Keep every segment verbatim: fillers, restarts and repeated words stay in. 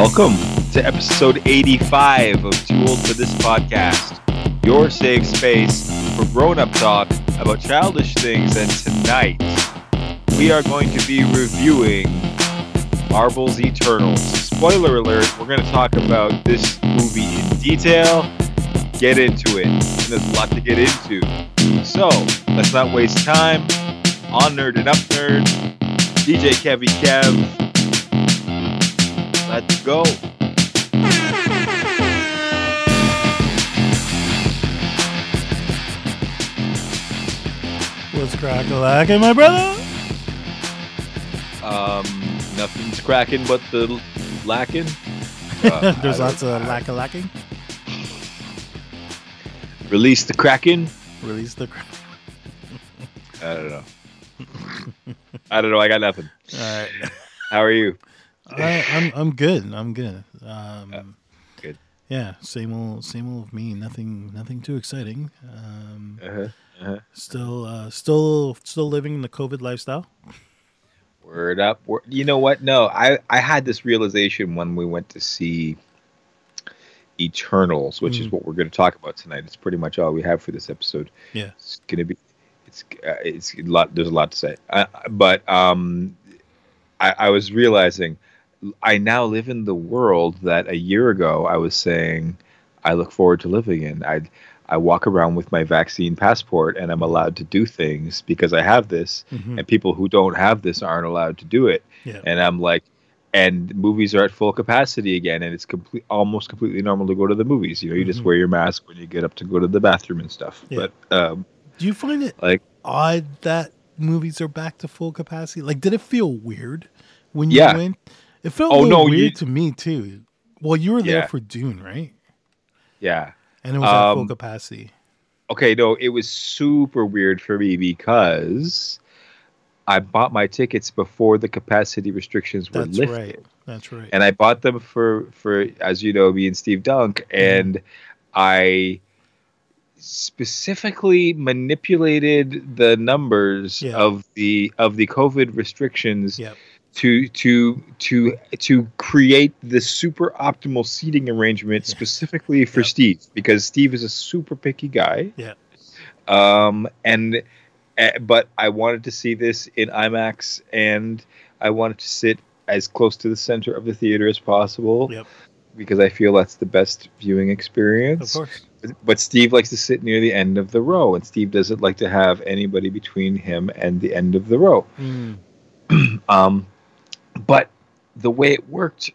Welcome to episode eighty-five of Too Old for This Podcast, your safe space for grown-up talk about childish things, and tonight we are going to be reviewing Marvel's Eternals. Spoiler alert, we're going to talk about this movie in detail, get into it, and there's a lot to get into. So, let's not waste time. On Nerd and Up Nerd, D J Kevy Kev. Let's go. What's crack-a-lackin', my brother? Um, nothing's cracking but the lacking. Uh, There's I lots of lack-a-lacking. Release the Kraken. Release the Kraken. I don't know. I don't know. I got nothing. All right. How are you? I, I'm I'm good. I'm good. Um, uh, good. Yeah, same old, same old me. Nothing, nothing too exciting. Um, uh-huh, uh-huh. Still, uh, still, still living the COVID lifestyle. Word up. Word. You know what? No, I, I had this realization when we went to see Eternals, which mm. is what we're going to talk about tonight. It's pretty much all we have for this episode. Yeah, it's gonna be. It's uh, it's a lot. There's a lot to say, uh, but um, I, I was realizing. I now live in the world that a year ago I was saying I look forward to living in. I I walk around with my vaccine passport and I'm allowed to do things because I have this, mm-hmm. and people who don't have this aren't allowed to do it. Yeah. And I'm like, and movies are at full capacity again, and it's complete, almost completely normal to go to the movies. You know, you mm-hmm. just wear your mask when you get up to go to the bathroom and stuff. Yeah. But um, do you find it like odd that movies are back to full capacity? Like, did it feel weird when you yeah. went? It felt oh, a little no, weird you, to me, too. Well, you were there yeah. for Dune, right? Yeah. And it was um, at full capacity. Okay, no, it was super weird for me because I bought my tickets before the capacity restrictions were That's lifted. That's right. That's right. And I bought them for, for, as you know, me and Steve Dunk. And mm. I specifically manipulated the numbers yeah. of the of the COVID restrictions yep. to to to to create the super optimal seating arrangement specifically for yep. Steve, because Steve is a super picky guy. Yeah. Um. And uh, but I wanted to see this in IMAX, and I wanted to sit as close to the center of the theater as possible. Yep. Because I feel that's the best viewing experience. Of course. But Steve likes to sit near the end of the row, and Steve doesn't like to have anybody between him and the end of the row. Mm. um. But the way it worked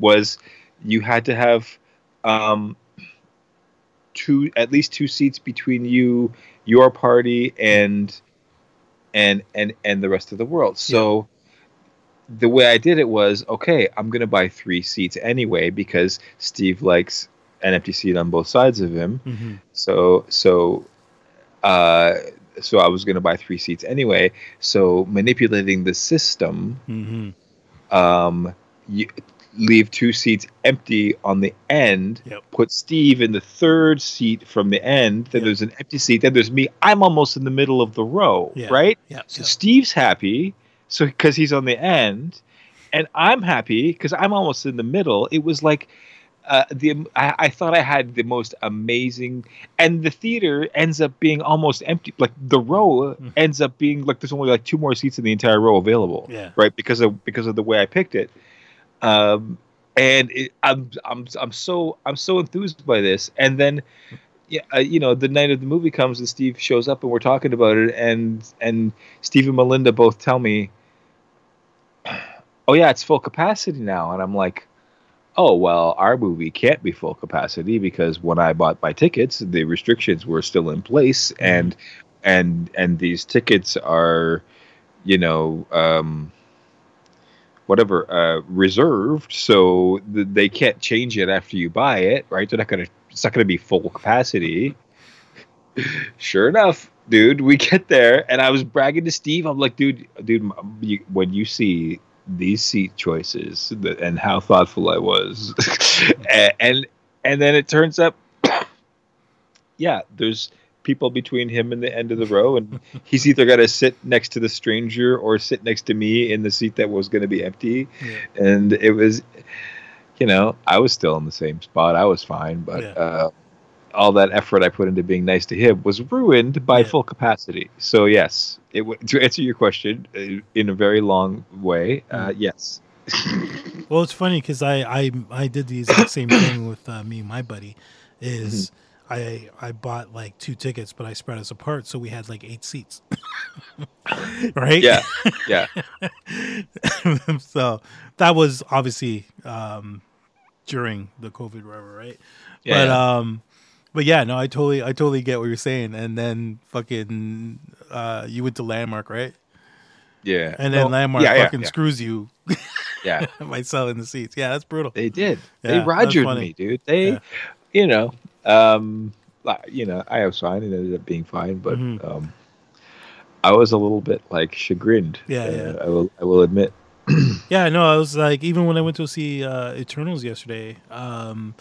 was you had to have um, two, at least two seats between you, your party, and and and and the rest of the world. So yeah. the way I did it was, okay, I'm going to buy three seats anyway because Steve likes an empty seat on both sides of him. Mm-hmm. So so. Uh, So I was going to buy three seats anyway. So manipulating the system, mm-hmm. um, you leave two seats empty on the end, yep. put Steve in the third seat from the end, then yep. there's an empty seat, then there's me. I'm almost in the middle of the row, yeah. right? Yep. So yep. Steve's happy so because he's on the end, and I'm happy because I'm almost in the middle. It was like... Uh, the I, I thought I had the most amazing, and the theater ends up being almost empty. Like the row mm-hmm. ends up being like there's only like two more seats in the entire row available. Yeah. Right. Because of because of the way I picked it, um, and it, I'm I'm I'm so I'm so enthused by this. And then, yeah, uh, you know, the night of the movie comes and Steve shows up and we're talking about it, and and Steve and Melinda both tell me, oh yeah, it's full capacity now, and I'm like. Oh, well, our movie can't be full capacity because when I bought my tickets, the restrictions were still in place, and and and these tickets are, you know, um, whatever, uh, reserved, so th- they can't change it after you buy it, right? They're not gonna, it's not gonna be full capacity. Sure enough, dude, we get there, and I was bragging to Steve. I'm like, dude, dude, you, when you see. These seat choices and how thoughtful I was, and, and and then it turns up, yeah, there's people between him and the end of the row, and he's either got to sit next to the stranger or sit next to me in the seat that was going to be empty, yeah. and it was, you know, I was still in the same spot. I was fine, but yeah. uh, all that effort I put into being nice to him was ruined by yeah. full capacity. So yes, it w- to answer your question in a very long way, uh, yes. Well, it's funny because I, I I did the exact same thing with uh, me and my buddy. Is mm-hmm. I I bought like two tickets, but I spread us apart, so we had like eight seats. Right? Yeah, yeah. So that was obviously um, during the COVID, whatever, right? Yeah, but yeah. um, but yeah, no, I totally I totally get what you're saying. And then fucking uh, you went to Landmark, right? Yeah, and then well, Landmark yeah, fucking yeah, yeah. screws you. Yeah, by selling the seats. Yeah, that's brutal. They did. Yeah, they rogered me, dude. They, yeah. you know, um, you know, I was fine. It ended up being fine, but mm-hmm. um, I was a little bit like chagrined. Yeah, uh, yeah. I will. I will admit. Yeah, no, I was like, even when I went to see uh, Eternals yesterday, um,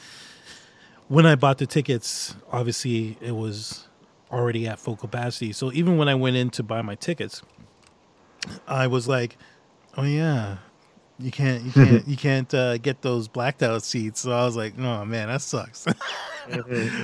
when I bought the tickets, obviously it was already at full capacity. So even when I went in to buy my tickets, I was like, oh yeah, you can't, you can't, you can't uh, get those blacked out seats. So I was like, oh man, that sucks.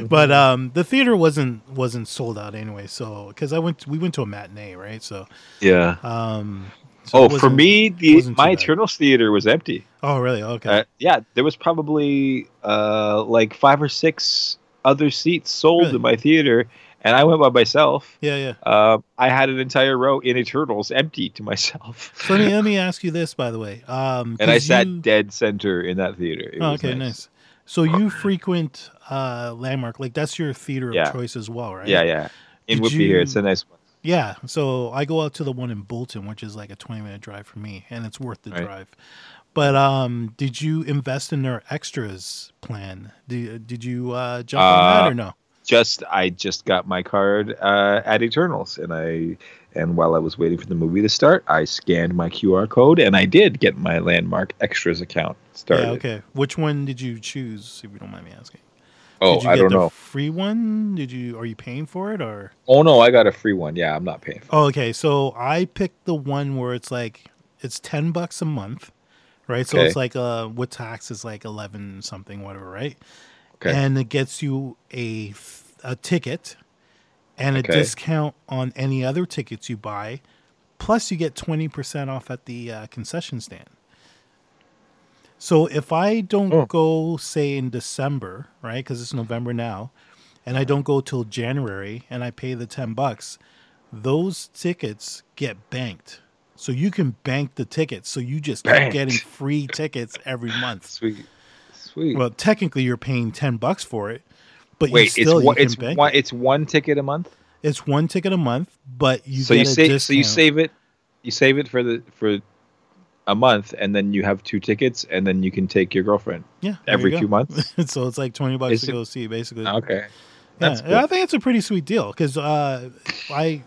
But um, the theater wasn't wasn't sold out anyway. So because I went, to, we went to a matinee, right? So yeah. Um, so oh, for me, the my Eternals theater was empty. Oh really? Okay. Uh, yeah, there was probably uh, like five or six other seats sold really? in my theater. And I went by myself. Yeah, yeah. Uh, I had an entire row in Eternals empty to myself. So let me, let me ask you this, by the way. Um, and I sat you... dead center in that theater. It oh, was okay, nice. nice. So you frequent uh, Landmark. Like, that's your theater of yeah. choice as well, right? Yeah, yeah. In Whippy you... here. It's a nice one. Yeah. So I go out to the one in Bolton, which is like a twenty-minute drive for me. And it's worth the right. drive. But um, did you invest in their extras plan? Did, did you uh, jump uh, on that or no? Just I just got my card uh, at Eternals, and I and while I was waiting for the movie to start, I scanned my Q R code, and I did get my Landmark Extras account started. Yeah, okay. Which one did you choose, if you don't mind me asking? Oh, did you I get don't the know. Free one? Did you? Are you paying for it or? Oh no, I got a free one. Yeah, I'm not paying for it. Oh, okay, so I picked the one where it's like it's ten bucks a month, right? So okay. it's like uh, with tax is like eleven something, whatever, right? Okay. And it gets you a a ticket and a okay. discount on any other tickets you buy. Plus, you get twenty percent off at the uh, concession stand. So if I don't oh. go, say, in December, right, because it's November now, and I don't go till January and I pay the ten bucks, those tickets get banked. So you can bank the tickets. So you just banked. keep getting free tickets every month. Sweet. Sweet. Well, technically, you're paying ten bucks for it, but wait, you still, it's one, you can it's, bank one, it. it's one ticket a month. It's one ticket a month, but you so get you a save, so you save it, you save it for the for a month, and then you have two tickets, and then you can take your girlfriend. Yeah, every two months. So it's like twenty bucks Is to it? go see, basically. Okay, that's yeah, cool. I think it's a pretty sweet deal because uh, I,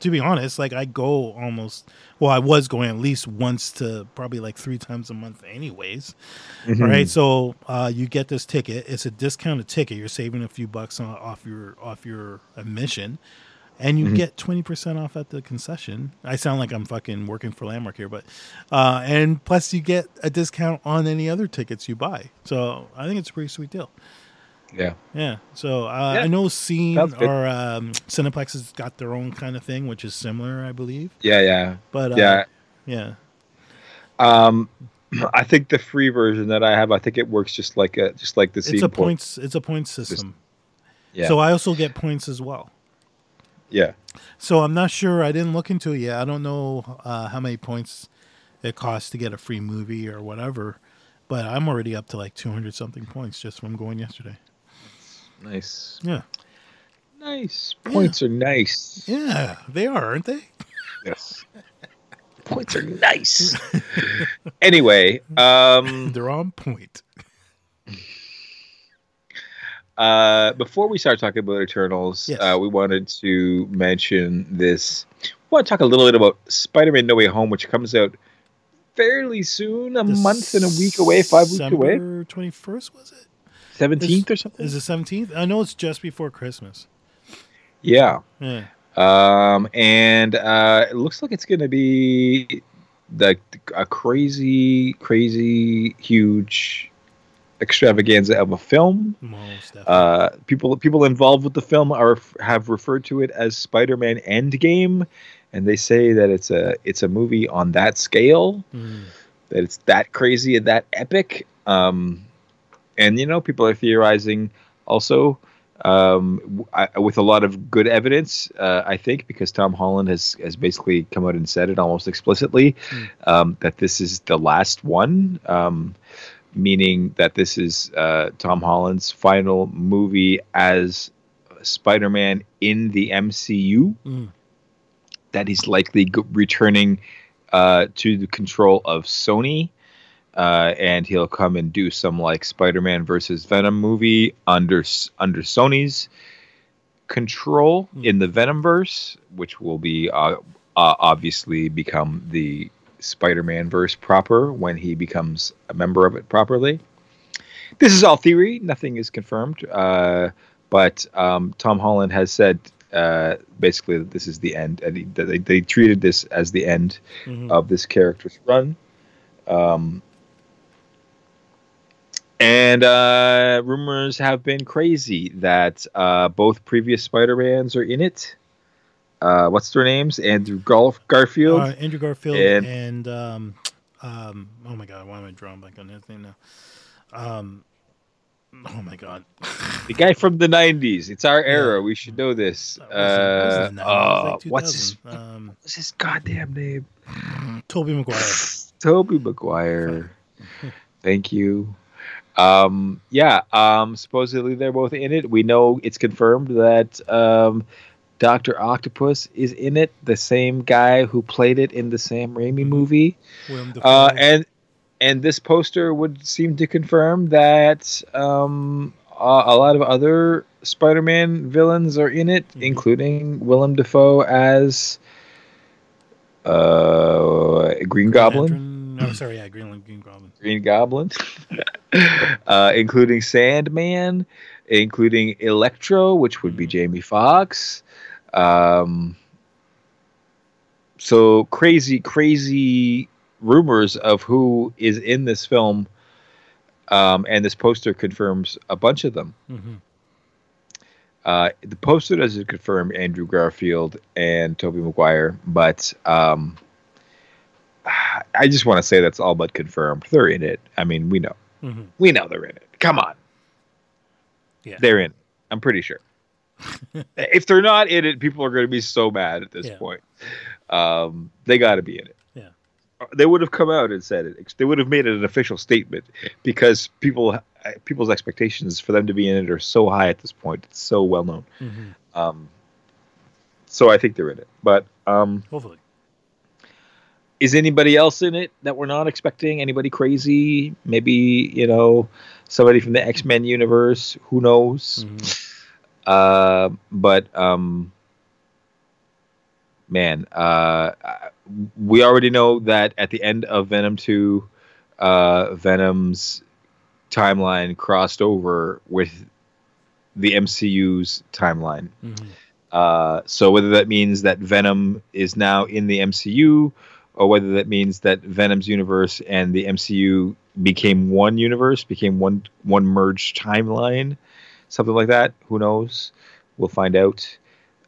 to be honest, like I go almost. Well, I was going at least once to probably like three times a month anyways, mm-hmm. right? So uh, you get this ticket. It's a discounted ticket. You're saving a few bucks on, off your off your admission, and you mm-hmm. get twenty percent off at the concession. I sound like I'm fucking working for Landmark here, but uh, and plus you get a discount on any other tickets you buy. So I think it's a pretty sweet deal. Yeah. Yeah. So uh, yeah. I know Scene or um, Cineplex has got their own kind of thing, which is similar, I believe. Yeah, yeah. But uh, yeah. Yeah. Um, I think the free version that I have, I think it works just like a just like the Scene. It's a points. It's a points system. Just, yeah. So I also get points as well. Yeah. So I'm not sure. I didn't look into it yet. I don't know uh, how many points it costs to get a free movie or whatever. But I'm already up to like two hundred something points just from going yesterday. Nice. Yeah. Nice. Points yeah. are nice. Yeah, they are, aren't they? Yes. Points are nice. Anyway, um they're on point. Uh before we start talking about Eternals, yes. uh we wanted to mention this. We want to talk a little bit about Spider-Man No Way Home, which comes out fairly soon, a the month and a week away, five December weeks away. December twenty-first, was it? seventeenth or something? Is it seventeenth? I know it's just before Christmas. Yeah. yeah. Um, and uh, it looks like it's going to be the, a crazy, crazy, huge extravaganza of a film. Most definitely. Uh, people people involved with the film are have referred to it as Spider-Man Endgame, and they say that it's a it's a movie on that scale, mm. that it's that crazy and that epic. Um, and you know, people are theorizing also. Um, I, with a lot of good evidence, uh, I think, because Tom Holland has, has basically come out and said it almost explicitly, mm. um, that this is the last one, um, meaning that this is uh, Tom Holland's final movie as Spider-Man in the M C U, mm. that he's likely g- returning uh, to the control of Sony. Uh, and he'll come and do some like Spider-Man versus Venom movie under under Sony's control mm. in the Venomverse, which will be uh, uh, obviously become the Spider-Man verse proper when he becomes a member of it properly. This is all theory; nothing is confirmed. Uh, but um, Tom Holland has said uh, basically that this is the end, and he, they, they treated this as the end mm-hmm. of this character's run. Um. And uh, rumors have been crazy that uh, both previous Spider-Mans are in it. Uh, what's their names? Andrew Garf- Garfield. Uh, Andrew Garfield and, and um, um, oh my god, why am I drawing blank on his name now? Um, oh my god, the guy from the nineties. It's our era. Yeah. We should know this. Uh, it uh, like what's his? Um, what's his goddamn name? Tobey Maguire. Tobey Maguire. Thank you. Um, yeah, um, supposedly they're both in it. We know it's confirmed that um, Doctor Octopus is in it, the same guy who played it in the Sam Raimi movie. Uh, and and this poster would seem to confirm that um, a, a lot of other Spider-Man villains are in it, mm-hmm. including Willem Dafoe as uh, Green, Green Goblin. Andrew- No, sorry, yeah, Green, Green Goblin. Green Goblin, uh, including Sandman, including Electro, which would be Jamie Foxx. Um, so crazy, crazy rumors of who is in this film, um, and this poster confirms a bunch of them. Mm-hmm. Uh, the poster doesn't confirm Andrew Garfield and Tobey Maguire, but... Um, I just want to say that's all but confirmed. They're in it. I mean, we know. Mm-hmm. We know they're in it. Come on. Yeah. They're in it. I'm pretty sure. If they're not in it, people are going to be so mad at this yeah. point. Um, they got to be in it. Yeah. They would have come out and said it. They would have made it an official statement because people people's expectations for them to be in it are so high at this point. It's so well known. Mm-hmm. Um, so I think they're in it. But um, hopefully. Is anybody else in it that we're not expecting? Anybody crazy? Maybe, you know, somebody from the X-Men universe. Who knows? Mm-hmm. Uh, but, um, man, uh, we already know that at the end of Venom two, uh, Venom's timeline crossed over with the M C U's timeline. Mm-hmm. Uh, so whether that means that Venom is now in the M C U... or whether that means that Venom's universe and the M C U became one universe, became one one merged timeline, something like that. Who knows? We'll find out.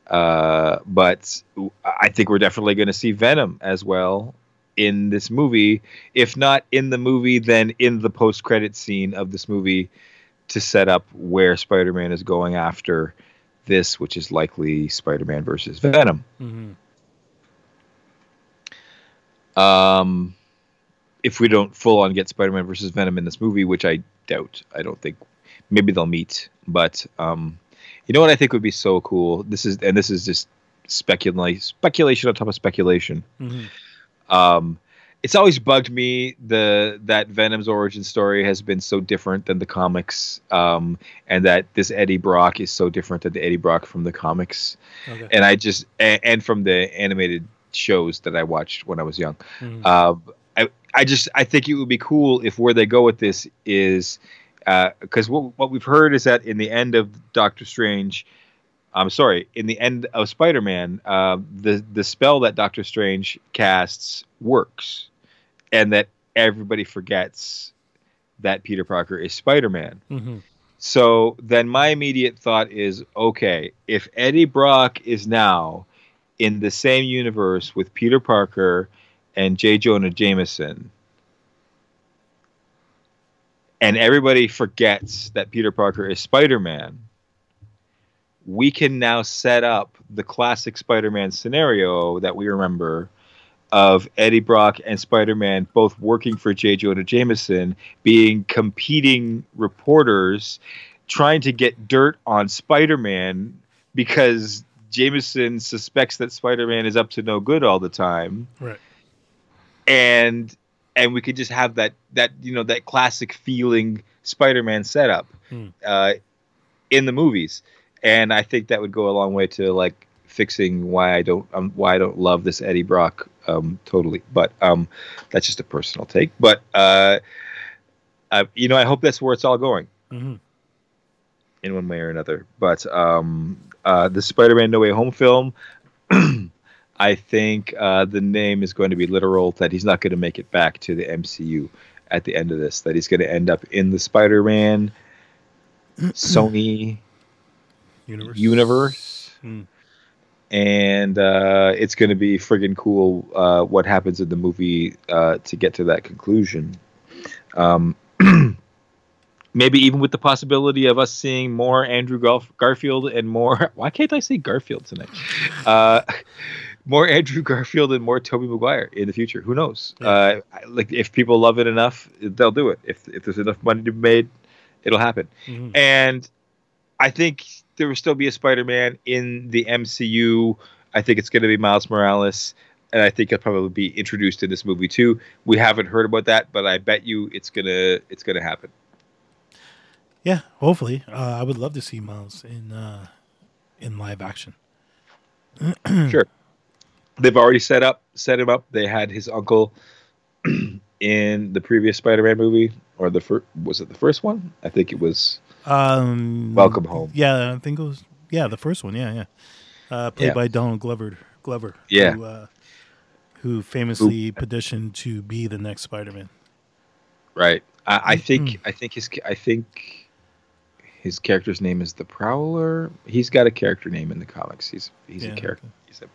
Uh, but I think we're definitely going to see Venom as well in this movie. If not in the movie, then in the post-credit scene of this movie to set up where Spider-Man is going after this, which is likely Spider-Man versus Venom. Mm-hmm. Um, if we don't full on get Spider-Man versus Venom in this movie, which I doubt, I don't think maybe they'll meet, but, um, you know what I think would be so cool. This is, and this is just speculation, speculation on top of speculation. Mm-hmm. Um, it's always bugged me the, that Venom's origin story has been so different than the comics. Um, and that this Eddie Brock is so different than the Eddie Brock from the comics. Okay. And I just, and, and from the animated shows that I watched when I was young. Mm. Uh, I, I just, I think it would be cool if where they go with this is, uh, because what, what we've heard is that in the end of Doctor Strange, I'm sorry, in the end of Spider-Man, uh, the, the spell that Doctor Strange casts works and that everybody forgets that Peter Parker is Spider-Man. Mm-hmm. So then my immediate thought is, okay, if Eddie Brock is now in the same universe with Peter Parker and J. Jonah Jameson, and everybody forgets that Peter Parker is Spider-Man, we can now set up the classic Spider-Man scenario that we remember of Eddie Brock and Spider-Man both working for J. Jonah Jameson, being competing reporters, trying to get dirt on Spider-Man because Jameson suspects that Spider-Man is up to no good all the time. Right. And and we could just have that that you know that classic feeling Spider-Man setup mm. uh, in the movies. And I think that would go a long way to like fixing why I don't um, why I don't love this Eddie Brock um, totally. But um, that's just a personal take. But uh, I, you know, I hope that's where it's all going, mm-hmm. in one way or another. But um, uh, the Spider-Man No Way Home film, I think uh, the name is going to be literal. That he's not going to make it back to the M C U at the end of this. That he's going to end up in the Spider-Man Sony universe, universe. Mm. and uh, it's going to be friggin' cool uh, what happens in the movie uh, to get to that conclusion. Um, maybe even with the possibility of us seeing more Andrew Garf- Garfield and more... Why can't I say Garfield tonight? Uh, more Andrew Garfield and more Tobey Maguire in the future. Who knows? Yeah. Uh, like if people love it enough, they'll do it. If if there's enough money to be made, it'll happen. Mm-hmm. And I think there will still be a Spider-Man in the M C U. I think it's going to be Miles Morales, and I think he'll probably be introduced in this movie too. We haven't heard about that, but I bet you it's gonna it's gonna happen. Yeah, hopefully. Uh, I would love to see Miles in uh, in live action. Sure. They've already set up set him up. They had his uncle in the previous Spider-Man movie, or the fir- was it the first one? I think it was. Um, Welcome Home. Yeah, I think it was. Yeah, the first one. Yeah, yeah. Uh, played yeah. by Donald Glover. Glover. Yeah. Who, uh, who famously Ooh. petitioned to be the next Spider-Man. Right. I, I think. Mm-hmm. I think his. I think his character's name is the Prowler. He's got a character name in the comics. He's he's yeah. a character. He's a.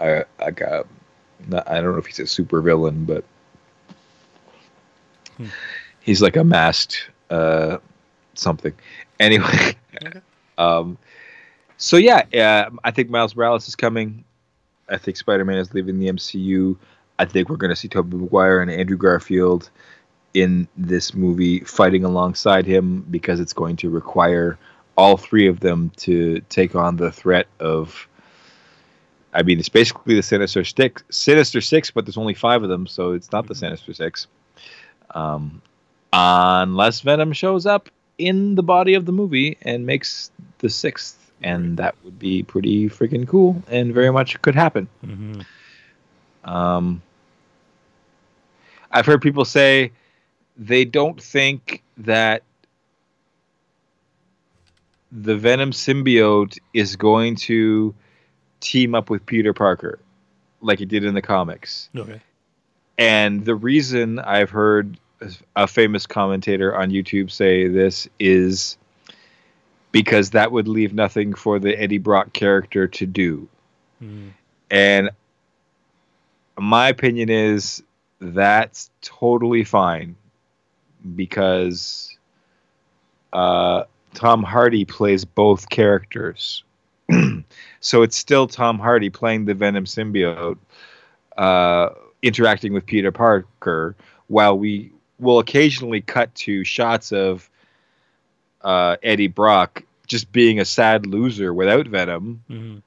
I I got. Not, I don't know if he's a super villain, but hmm. he's like a masked. Uh, something anyway okay. um so yeah uh, I think Miles Morales is coming. I think Spider-Man is leaving the M C U. I think we're going to see Tobey Maguire and Andrew Garfield in this movie fighting alongside him, because it's going to require all three of them to take on the threat of, I mean, it's basically the Sinister Six, Sinister Six, but there's only five of them, so it's not mm-hmm. the Sinister Six, um unless Venom shows up in the body of the movie and makes the sixth, and that would be pretty freaking cool and very much could happen. Mm-hmm. Um, I've heard people say they don't think that the Venom symbiote is going to team up with Peter Parker like it did in the comics. Okay. And the reason I've heard a famous commentator on YouTube say this is because that would leave nothing for the Eddie Brock character to do. Mm. And my opinion is that's totally fine, because uh, Tom Hardy plays both characters. So it's still Tom Hardy playing the Venom symbiote, uh, interacting with Peter Parker, while we will occasionally cut to shots of uh, Eddie Brock just being a sad loser without Venom, mm-hmm.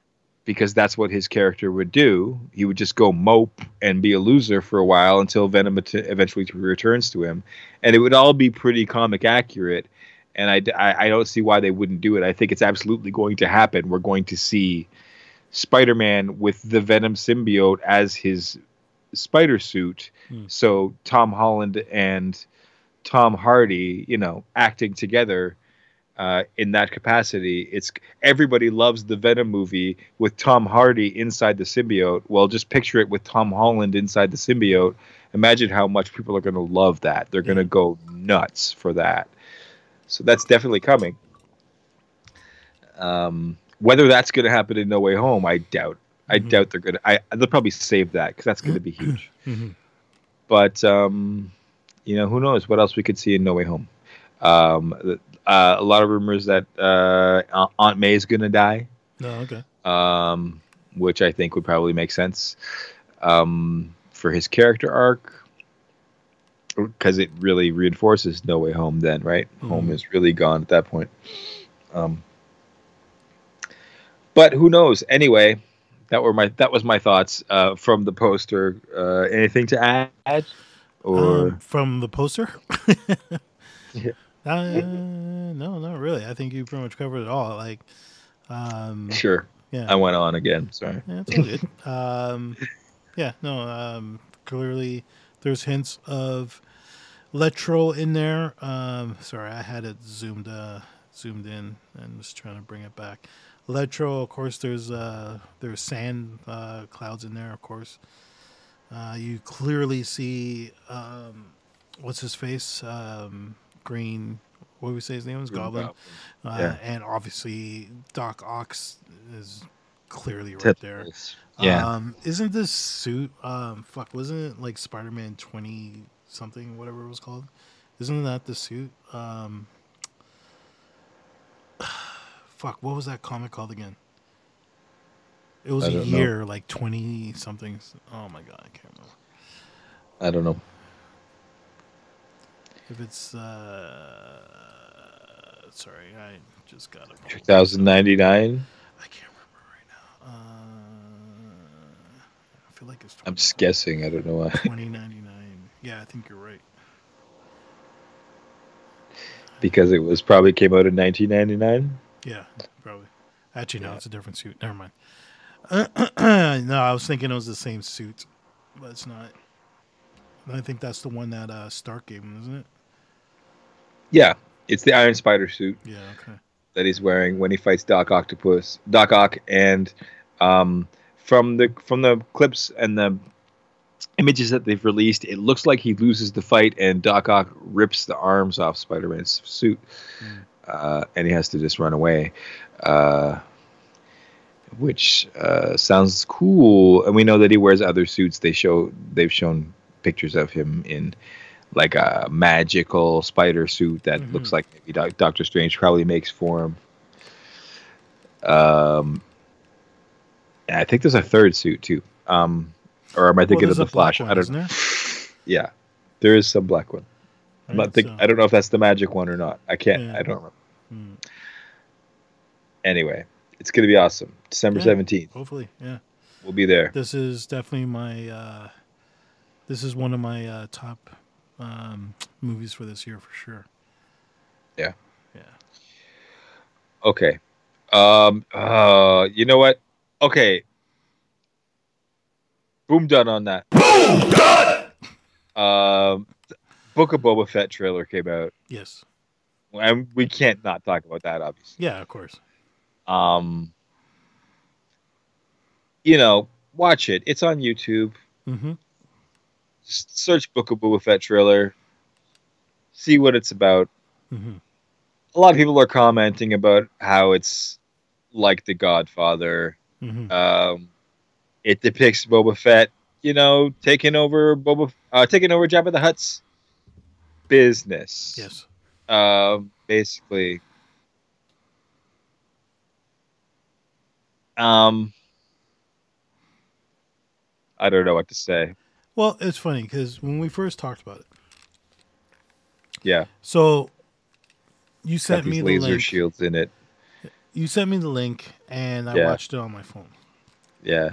because that's what his character would do. He would just go mope and be a loser for a while until Venom at- eventually returns to him. And it would all be pretty comic accurate. And I, I, I don't see why they wouldn't do it. I think it's absolutely going to happen. We're going to see Spider-Man with the Venom symbiote as his spider suit, hmm. so Tom Holland and Tom Hardy, you know, acting together uh, in that capacity. It's everybody loves the Venom movie with Tom Hardy inside the symbiote. Well, just picture it with Tom Holland inside the symbiote. Imagine how much people are going to love that. They're going to go nuts for that. So that's definitely coming. Um, whether that's going to happen in No Way Home, I doubt. I mm-hmm. doubt they're going to. They'll probably save that because that's going to be huge. mm-hmm. But, um, you know, who knows what else we could see in No Way Home. Um, uh, a lot of rumors that uh, Aunt May is going to die. Oh, okay. Um, which I think would probably make sense. Um for his character arc, because it really reinforces No Way Home then, right? Mm-hmm. Home is really gone at that point. Um, but who knows? Anyway, that were my that was my thoughts uh, from the poster. Uh, anything to add? Or um, from the poster? yeah. uh, no, not really. I think you pretty much covered it all. Like, um, sure. Yeah. I went on again. Sorry. Yeah, that's all good. Um, Yeah, no, um, clearly there's hints of Electro in there. Um, sorry, I had it zoomed uh, zoomed in and was trying to bring it back. Electro, of course, there's uh, there's sand uh, clouds in there, of course. Uh, you clearly see, um, what's his face? Um, Green, what do we say his name was? Goblin. Goblin. Uh, yeah. And obviously Doc Ock is clearly right there. Yeah. Um, isn't this suit, um, fuck, wasn't it like Spider-Man twenty something, whatever it was called? Isn't that the suit? Um, fuck, what was that comic called again? It was a year, know. like twenty something. Oh my God, I can't remember. I don't know. If it's, uh, sorry, I just got it. two thousand ninety-nine? I can't remember right now. Uh, Like it's I'm just guessing. I don't know why. twenty ninety-nine. Yeah, I think you're right. Because it was probably came out in nineteen ninety-nine. Yeah, probably. Actually, no, yeah. It's a different suit. Never mind. Uh, no, I was thinking it was the same suit, but it's not. I think that's the one that uh, Stark gave him, isn't it? Yeah, it's the Iron Spider suit. Yeah. Okay. That he's wearing when he fights Doc Octopus, Doc Ock, and. Um, From the from the clips and the images that they've released, it looks like he loses the fight and Doc Ock rips the arms off Spider-Man's suit, mm. uh, and he has to just run away, uh, which uh, sounds cool. And we know that he wears other suits. They show they've shown pictures of him in like a magical spider suit that mm-hmm. looks like maybe Do- Doctor Strange probably makes for him. Um. I think there's a third suit too, um, or am I thinking well, of the Flash? One, I don't know. Yeah, there is some black one. I'm right, not think. So. I don't know if that's the magic one or not. I can't. Yeah. I don't remember. Hmm. Anyway, it's gonna be awesome. December seventeenth. Yeah, hopefully, yeah. We'll be there. This is definitely my. Uh, this is one of my uh, top um, movies for this year for sure. Yeah. Yeah. Okay. Um. Uh. You know what? Okay. Boom done on that. Boom done! Um, Book of Boba Fett trailer came out. Yes. And we can't not talk about that, obviously. Yeah, of course. Um, you know, watch it. It's on YouTube. Mm-hmm. Just search Book of Boba Fett trailer. See what it's about. Mm-hmm. A lot of people are commenting about how it's like The Godfather. Mm-hmm. Um, it depicts Boba Fett, you know, taking over Boba, uh, taking over Jabba the Hutt's business. Yes. Um, basically. Um, I don't know what to say. Well, it's funny because when we first talked about it, yeah. So you sent me the link. Laser shields in it. You sent me the link, and I yeah. watched it on my phone. Yeah.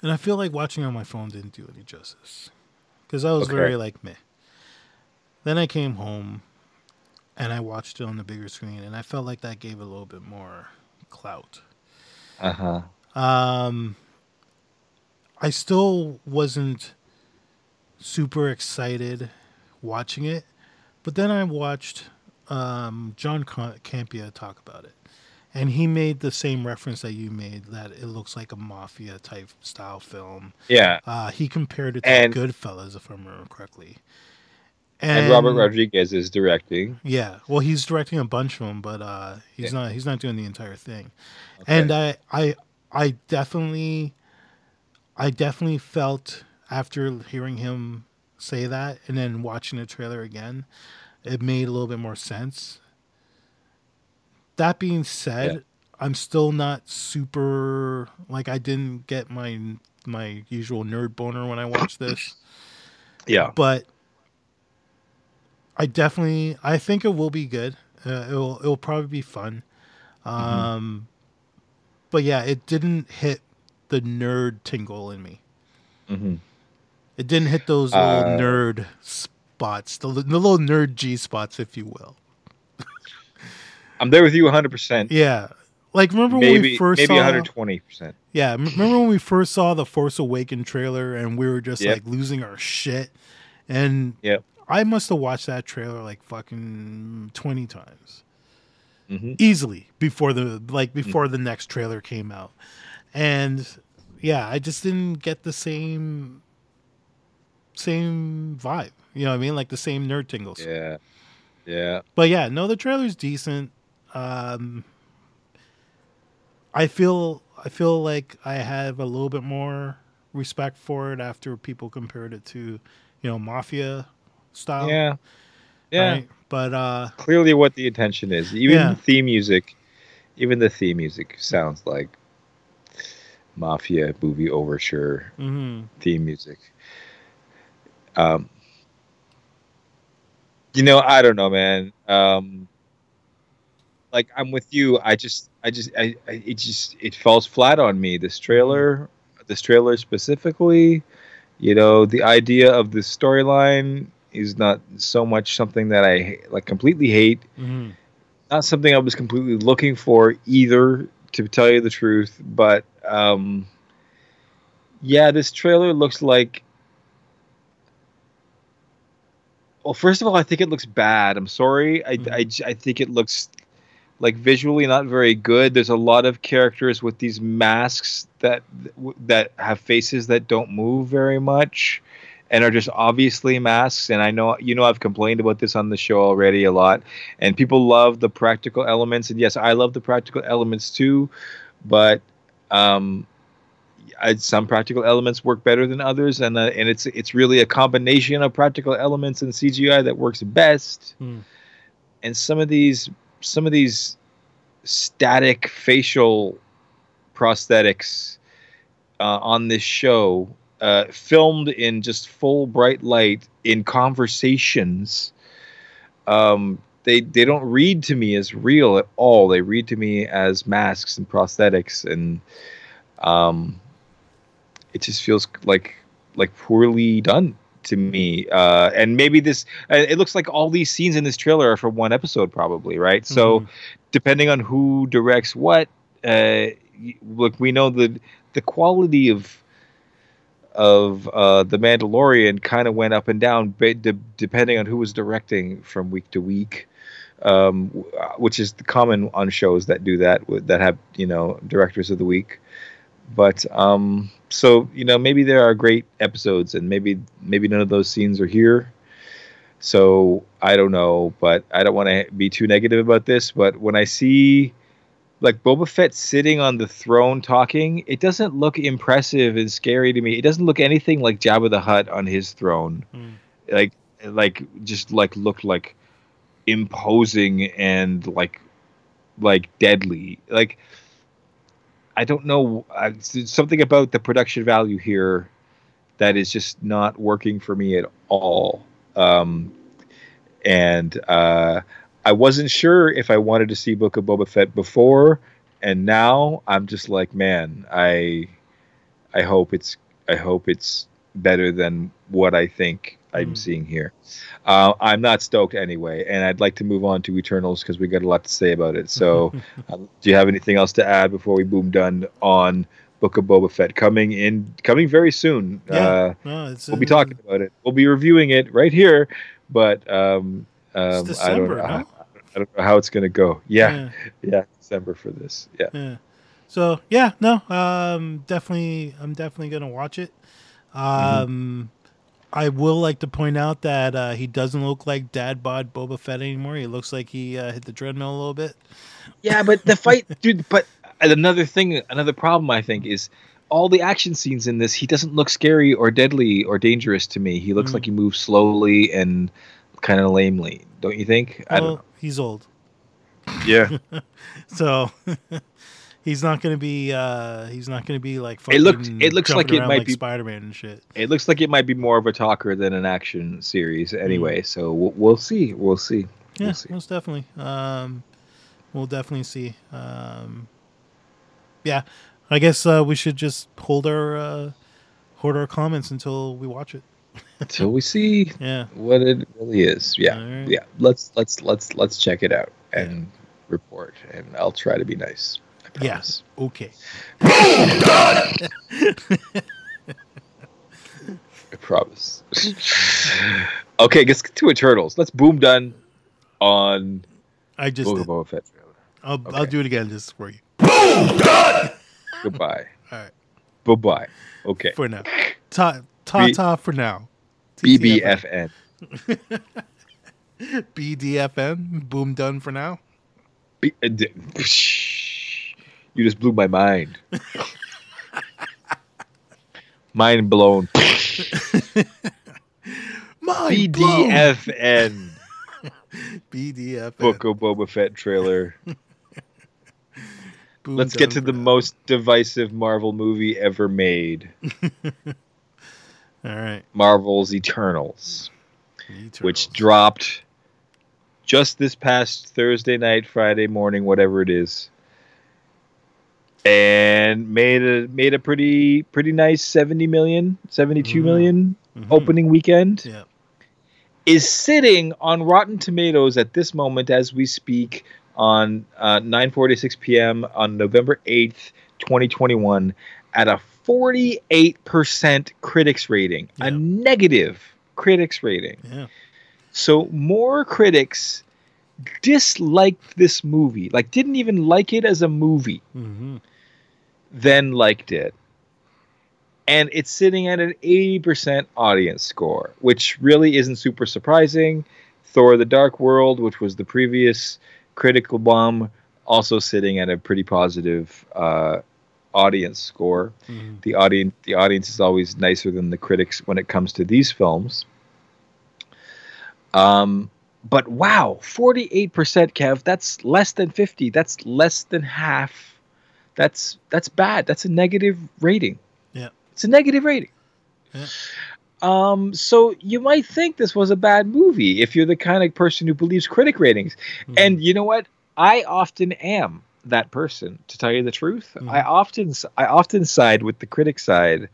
And I feel like watching on my phone didn't do any justice. Because I was okay. very, like, meh. Then I came home, and I watched it on the bigger screen, and I felt like that gave it a little bit more clout. Uh-huh. Um, I still wasn't super excited watching it, but then I watched um, John Campia talk about it. And he made the same reference that you made, that it looks like a mafia type style film. Yeah. Uh, he compared it to and, Goodfellas, if I remember correctly. And, and Robert Rodriguez is directing. Yeah. Well, he's directing a bunch of them, but uh, he's yeah. not he's not doing the entire thing. Okay. And I, I I definitely I definitely felt after hearing him say that and then watching the trailer again, it made a little bit more sense. That being said, yeah. I'm still not super, like, I didn't get my my usual nerd boner when I watched this. Yeah. But I definitely, I think it will be good. Uh, it'll it'll probably be fun. Um, mm-hmm. But yeah, it didn't hit the nerd tingle in me. Mm-hmm. It didn't hit those little uh... nerd spots, the, the little nerd G spots, if you will. I'm there with you one hundred percent. Yeah. Like, remember maybe, when we first maybe saw... Maybe one hundred twenty percent. Yeah. Remember when we first saw the Force Awakens trailer and we were just, yep. like, losing our shit? And yep. I must have watched that trailer, like, fucking twenty times. Mm-hmm. Easily. Before the, like, before mm-hmm. the next trailer came out. And, yeah, I just didn't get the same... Same vibe. You know what I mean? Like, the same nerd tingles. Yeah. Yeah. But, yeah, no, the trailer's decent. Um, I feel I feel like I have a little bit more respect for it after people compared it to, you know, mafia style. Yeah, yeah. Right? But uh, clearly, what the intention is, even yeah. the theme music, even the theme music sounds like mafia movie overture mm-hmm. theme music. Um, you know, I don't know, man. Um. Like, I'm with you. I just, I just, I, I, it just, it falls flat on me. This trailer, this trailer specifically, you know, the idea of the storyline is not so much something that I like completely hate. Mm-hmm. Not something I was completely looking for either, to tell you the truth. But, um, yeah, this trailer looks like, well, first of all, I think it looks bad. I'm sorry. I, mm-hmm. I, I think it looks like visually not very good. There's a lot of characters with these masks that that have faces that don't move very much and are just obviously masks. And I know, you know, I've complained about this on the show already a lot, and people love the practical elements. And yes, I love the practical elements too, but um, I, some practical elements work better than others. And, uh, and it's, it's really a combination of practical elements and C G I that works best. Mm. And some of these, some of these static facial prosthetics uh, on this show, uh, filmed in just full bright light in conversations, um, they they don't read to me as real at all. They read to me as masks and prosthetics, and um, it just feels like like poorly done to me. Uh, and maybe this, it looks like all these scenes in this trailer are from one episode probably, right? Mm-hmm. So depending on who directs what, uh, look, we know that the quality of of uh, The Mandalorian kind of went up and down de- depending on who was directing from week to week, um, which is common on shows that do that, that have, you know, directors of the week. But um, so, you know, maybe there are great episodes and maybe maybe none of those scenes are here. So I don't know, but I don't want to be too negative about this. But when I see like Boba Fett sitting on the throne talking, it doesn't look impressive and scary to me. It doesn't look anything like Jabba the Hutt on his throne, mm. like like just like looked like imposing and like like deadly, like. I don't know, uh, something about the production value here that is just not working for me at all. Um, and uh, I wasn't sure if I wanted to see Book of Boba Fett before, and now I'm just like, man, I I hope it's I hope it's better than what I think mm. I'm seeing here. Uh, I'm not stoked anyway, and I'd like to move on to Eternals because we got a lot to say about it. So, uh, do you have anything else to add before we boom done on Book of Boba Fett coming in, coming very soon? Yeah, uh, no, it's we'll in, be talking about it. We'll be reviewing it right here, but um, um, it's December, I don't know. Huh? I don't know how it's going to go. Yeah. yeah, yeah, December for this. Yeah. yeah. So yeah, no, um, definitely, I'm definitely going to watch it. Um, mm-hmm. I will like to point out that uh, he doesn't look like Dad Bod Boba Fett anymore. He looks like he uh, hit the treadmill a little bit. Yeah, but the fight, dude. But another thing, another problem I think is. All the action scenes in this, he doesn't look scary or deadly or dangerous to me. He looks mm. like he moves slowly and kind of lamely. Don't you think? Well, I don't know. He's old. Yeah. So he's not going to be. Uh, he's not going to be like. It looks. It looks like it might like be Spider-Man and shit. It looks like it might be more of a talker than an action series, anyway. Mm. So we'll, we'll see. We'll see. Yeah, we'll see. Most definitely. Um, we'll definitely see. Um, yeah. I guess uh, we should just hold our uh, hold our comments until we watch it. Until we see yeah. what it really is. Yeah. Right. Yeah. Let's let's let's let's check it out and yeah. report, and I'll try to be nice. I promise. Yeah. Okay. I promise. Okay, let's get to Eternals. Let's boom done on I just Book of Boba Fett. I'll okay. I'll do it again just for you. Boom done. Goodbye. All right. Bye-bye. Okay. For now. Ta-ta for now. B B F N. B D F N. Boom done for now. B- you just blew my mind. Mind blown. Mind B D F N. B D F N. Book of Boba Fett trailer. Boom Let's get to the that. most divisive Marvel movie ever made. All right. Marvel's Eternals, Eternals, which dropped just this past Thursday night, Friday morning, whatever it is, and made a made a pretty pretty nice seventy million, seventy-two mm. million mm-hmm. opening weekend. Yeah. Is sitting on Rotten Tomatoes at this moment as we speak. On uh, nine forty-six p.m. on November eighth, twenty twenty-one, at a forty-eight percent critics rating, yeah. a negative critics rating. Yeah. So more critics disliked this movie, like didn't even like it as a movie, mm-hmm. than liked it. And it's sitting at an eighty percent audience score, which really isn't super surprising. Thor: The Dark World, which was the previous... critical bomb, also sitting at a pretty positive uh, audience score. Mm-hmm. The audience, the audience is always nicer than the critics when it comes to these films. Um, but wow, forty-eight percent, Kev. That's less than fifty. That's less than half. That's that's bad. That's a negative rating. Yeah, it's a negative rating. Yeah. Um, so you might think this was a bad movie if you're the kind of person who believes critic ratings. Mm-hmm. And you know what? I often am that person, to tell you the truth. Mm-hmm. I often I often side with the critic side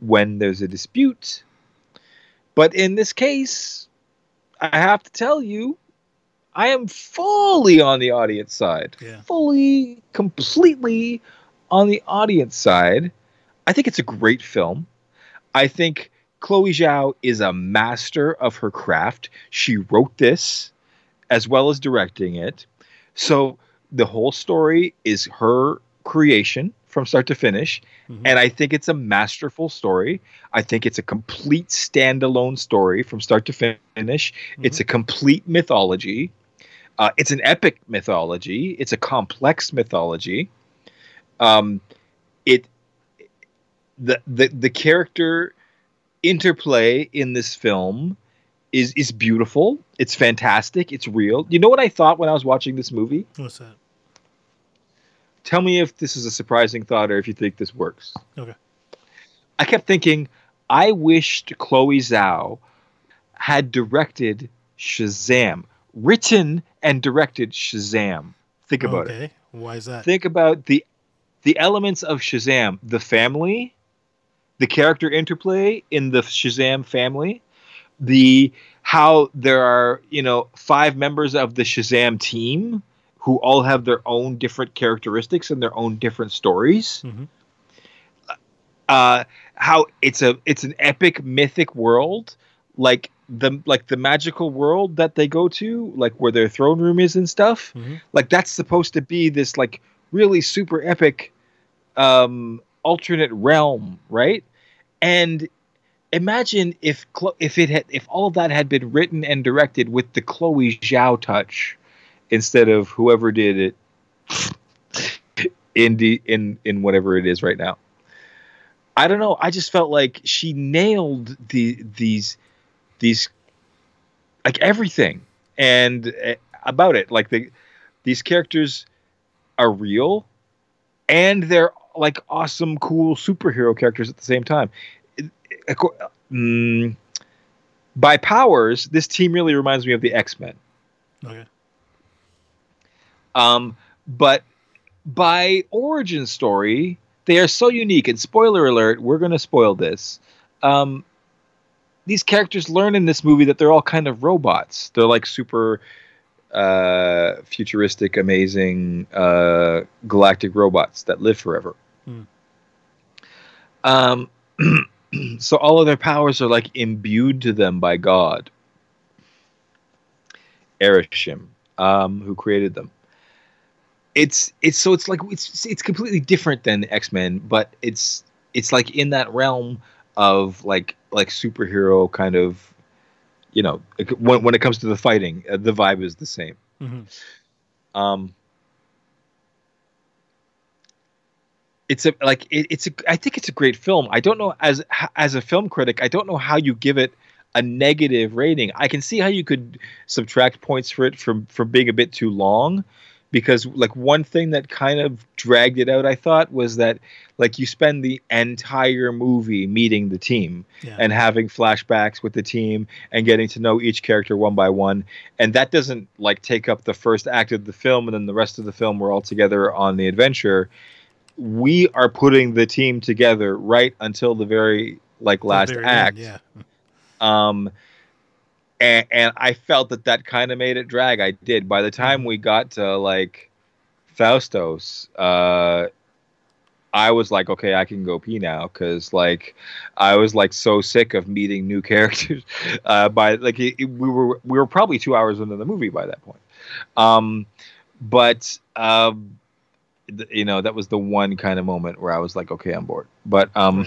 when there's a dispute. But in this case, I have to tell you, I am fully on the audience side. Yeah. Fully, completely on the audience side. I think it's a great film. I think... Chloe Zhao is a master of her craft. She wrote this as well as directing it. So the whole story is her creation from start to finish. Mm-hmm. And I think it's a masterful story. I think it's a complete standalone story from start to finish. Mm-hmm. It's a complete mythology. Uh, it's an epic mythology. It's a complex mythology. Um, it the the, the character... interplay in this film is is beautiful. It's fantastic. It's real. You know what I thought when I was watching this movie? What's that? Tell me if this is a surprising thought or if you think this works. Okay. I kept thinking, I wished Chloe Zhao had directed Shazam, written and directed Shazam. Think about okay. it. Okay. Why is that? Think about the the elements of Shazam, the family. The character interplay in the Shazam family, the how there are, you know, five members of the Shazam team who all have their own different characteristics and their own different stories. Mm-hmm. Uh, how it's a it's an epic mythic world, like the like the magical world that they go to, like where their throne room is and stuff, mm-hmm. like that's supposed to be this like really super epic um, alternate realm, right? And imagine if if it had if all of that had been written and directed with the Chloe Zhao touch instead of whoever did it. In, the, in in whatever it is right now. I don't know. I just felt like she nailed the these these like everything and uh, about it. Like the these characters are real and they're like awesome, cool superhero characters at the same time. It, it, um, by powers, this team really reminds me of the X-Men. Okay. Um, but. By origin story, they are so unique. And spoiler alert, we're going to spoil this. Um, these characters learn in this movie that they're all kind of robots. They're like super uh, futuristic, amazing uh, galactic robots that live forever. Mm. Um, so all of their powers are like imbued to them by God. Arishem, um, who created them. It's it's so it's like it's it's completely different than X-Men, but it's it's like in that realm of like like superhero kind of, you know, when when it comes to the fighting, uh, the vibe is the same. Mm-hmm. Um, it's a like it, it's a I think it's a great film. I don't know as as a film critic, I don't know how you give it a negative rating. I can see how you could subtract points for it from from being a bit too long. Because like one thing that kind of dragged it out, I thought, was that like you spend the entire movie meeting the team yeah. and having flashbacks with the team and getting to know each character one by one. And that doesn't like take up the first act of the film. And then the rest of the film, we're all together on the adventure. We are putting the team together right until the very like last very act. End, yeah. Um, And, and I felt that that kind of made it drag. I did. By the time we got to like Faustos, uh, I was like, okay, I can go pee now, because like I was like so sick of meeting new characters. Uh, by like it, it, we were we were probably two hours into the movie by that point. Um, but um, th- you know, that was the one kind of moment where I was like, okay, I'm bored. But um.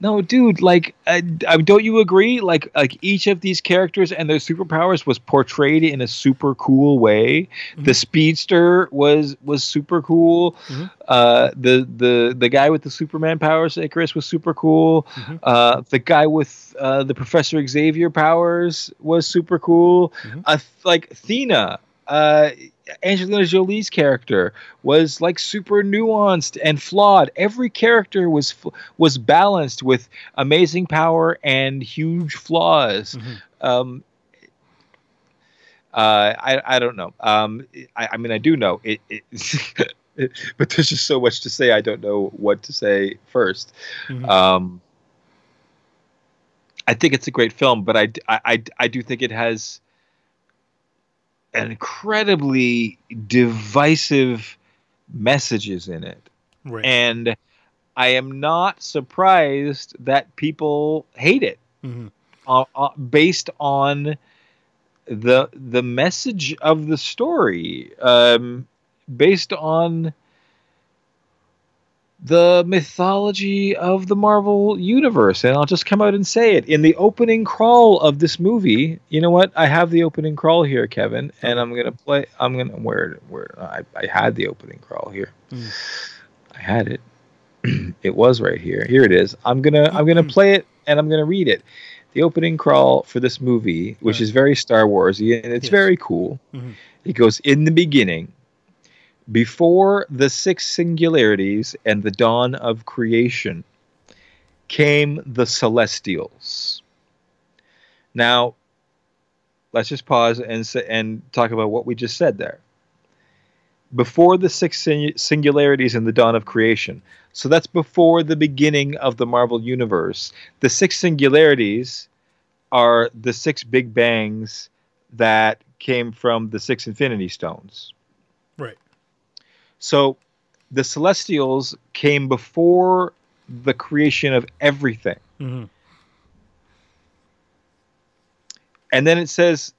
No, dude, like, uh, don't you agree? Like, like each of these characters and their superpowers was portrayed in a super cool way. Mm-hmm. The speedster was was super cool. Mm-hmm. Uh, the the the guy with the Superman powers, Icarus, was super cool. Mm-hmm. Uh, the guy with uh, the Professor Xavier powers was super cool. Mm-hmm. Uh, like Athena, uh, Angelina Jolie's character, was like super nuanced and flawed. Every character was was balanced with amazing power and huge flaws. Mm-hmm. Um, uh, I I don't know. Um, I, I mean, I do know it, it but there's just so much to say. I don't know what to say first. Mm-hmm. Um, I think it's a great film, but I I I, I do think it has an incredibly divisive messages in it. Right. And I am not surprised that people hate it. Mm-hmm. uh, uh, based on the, the message of the story, um, based on the mythology of the Marvel universe. And I'll just come out and say it in the opening crawl of this movie. You know what? I have the opening crawl here, Kevin, and I'm going to play, I'm going to where, where I, I had the opening crawl here. Mm. I had it. It was right here. Here it is. I'm going to, I'm going to play it and I'm going to read it. The opening crawl for this movie, which right. is very Star Wars-y, and it's yes. very cool. Mm-hmm. It goes, in the beginning, before the six singularities and the dawn of creation came the Celestials. Now, let's just pause and and talk about what we just said there. Before the six singularities and the dawn of creation. So that's before the beginning of the Marvel Universe. The six singularities are the six Big Bangs that came from the six Infinity Stones. Right. So the Celestials came before the creation of everything. Mm-hmm. And then it says,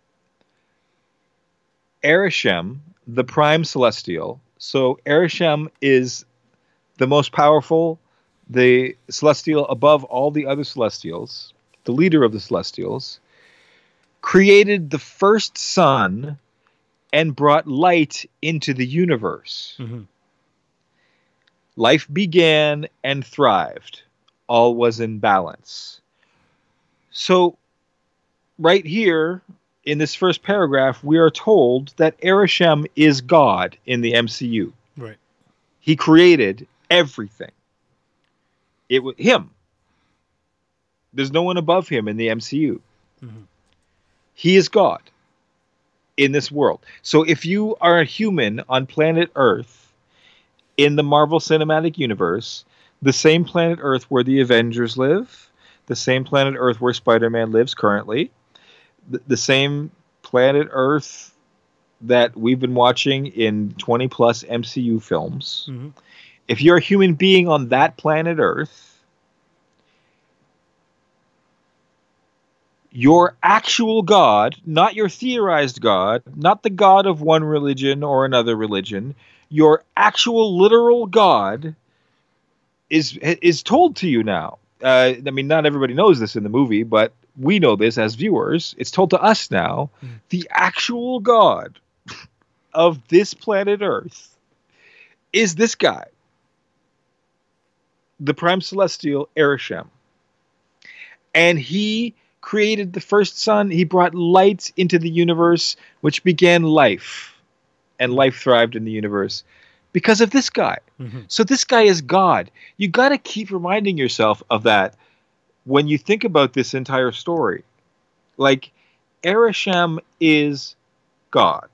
Arishem, the prime celestial. So Arishem is the most powerful, the celestial above all the other celestials, the leader of the celestials, created the first sun and brought light into the universe. Mm-hmm. Life began and thrived. All was in balance. So right here in this first paragraph, we are told that Arishem is God in the M C U. Right. He created everything. It was him. There's no one above him in the M C U. Mm-hmm. He is God in this world. So if you are a human on planet Earth in the Marvel Cinematic Universe, the same planet Earth where the Avengers live, the same planet Earth where Spider-Man lives currently, the, the same planet Earth that we've been watching in twenty plus M C U films. Mm-hmm. If you're a human being on that planet Earth, your actual God, not your theorized God, not the God of one religion or another religion, your actual literal God is is told to you now. Uh, I mean, not everybody knows this in the movie, but we know this as viewers. It's told to us now. Mm. The actual God of this planet Earth is this guy, the prime celestial Arishem. And he created the first sun. He brought light into the universe, which began life. And life thrived in the universe because of this guy. Mm-hmm. So this guy is God. You got to keep reminding yourself of that when you think about this entire story. Like, Arishem is God.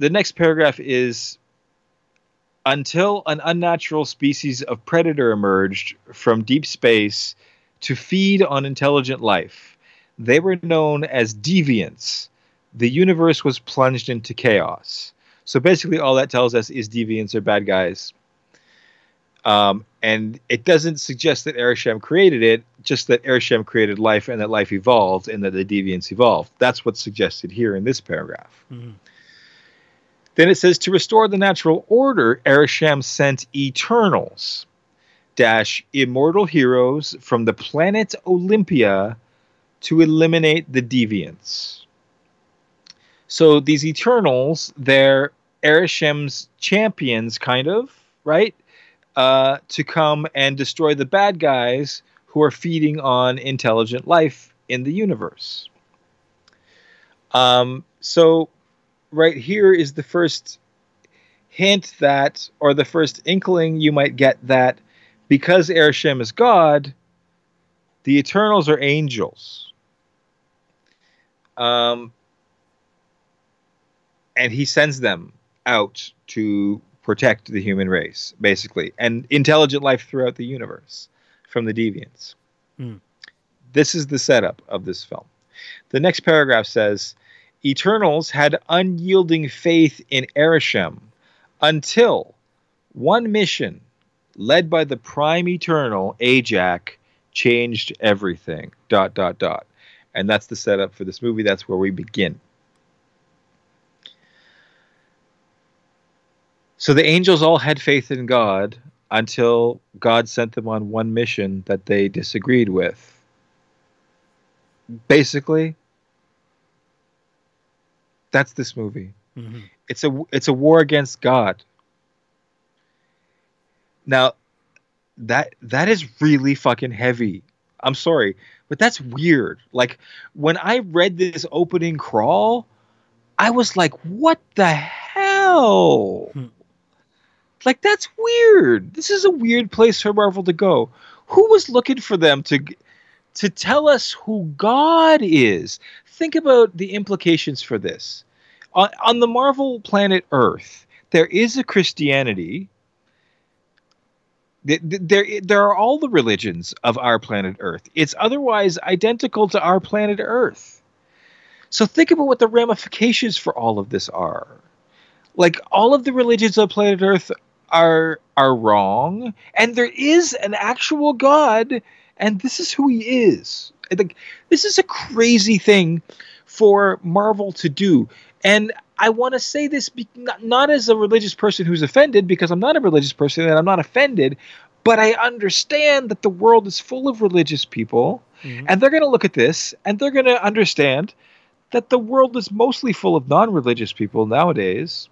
The next paragraph is, until an unnatural species of predator emerged from deep space to feed on intelligent life. They were known as deviants. The universe was plunged into chaos. So basically all that tells us is deviants are bad guys. Um, and it doesn't suggest that Arishem created it, just that Arishem created life and that life evolved and that the deviants evolved. That's what's suggested here in this paragraph. Mm-hmm. Then it says, to restore the natural order, Arishem sent Eternals, dash, immortal heroes from the planet Olympia to eliminate the deviants. So these Eternals, they're Arishem's champions, kind of, right? Uh, to come and destroy the bad guys who are feeding on intelligent life in the universe. Um, so... right here is the first hint that, or the first inkling you might get that because Arishem is God, the Eternals are angels. Um, and he sends them out to protect the human race, basically, and intelligent life throughout the universe from the deviants. Mm. This is the setup of this film. The next paragraph says, Eternals had unyielding faith in Arishem until one mission, led by the prime eternal, Ajak, changed everything, dot, dot, dot. And that's the setup for this movie. That's where we begin. So the angels all had faith in God until God sent them on one mission that they disagreed with. Basically, that's this movie. Mm-hmm. It's a it's a war against God. Now, that that is really fucking heavy. I'm sorry, but that's weird. Like, when I read this opening crawl, I was like, "What the hell?" Mm-hmm. Like, that's weird. This is a weird place for Marvel to go. Who was looking for them to to tell us who God is? Think about the implications for this. On, on the Marvel planet Earth, there is a Christianity. There, there, there are all the religions of our planet Earth. It's otherwise identical to our planet Earth. So think about what the ramifications for all of this are. Like, all of the religions of planet Earth are, are wrong, and there is an actual God. and this is who he is. Like, this is a crazy thing for Marvel to do. And I want to say this be- not, not as a religious person who's offended, because I'm not a religious person and I'm not offended, but I understand that the world is full of religious people, mm-hmm. and they're going to look at this and they're going to understand that the world is mostly full of non-religious people nowadays,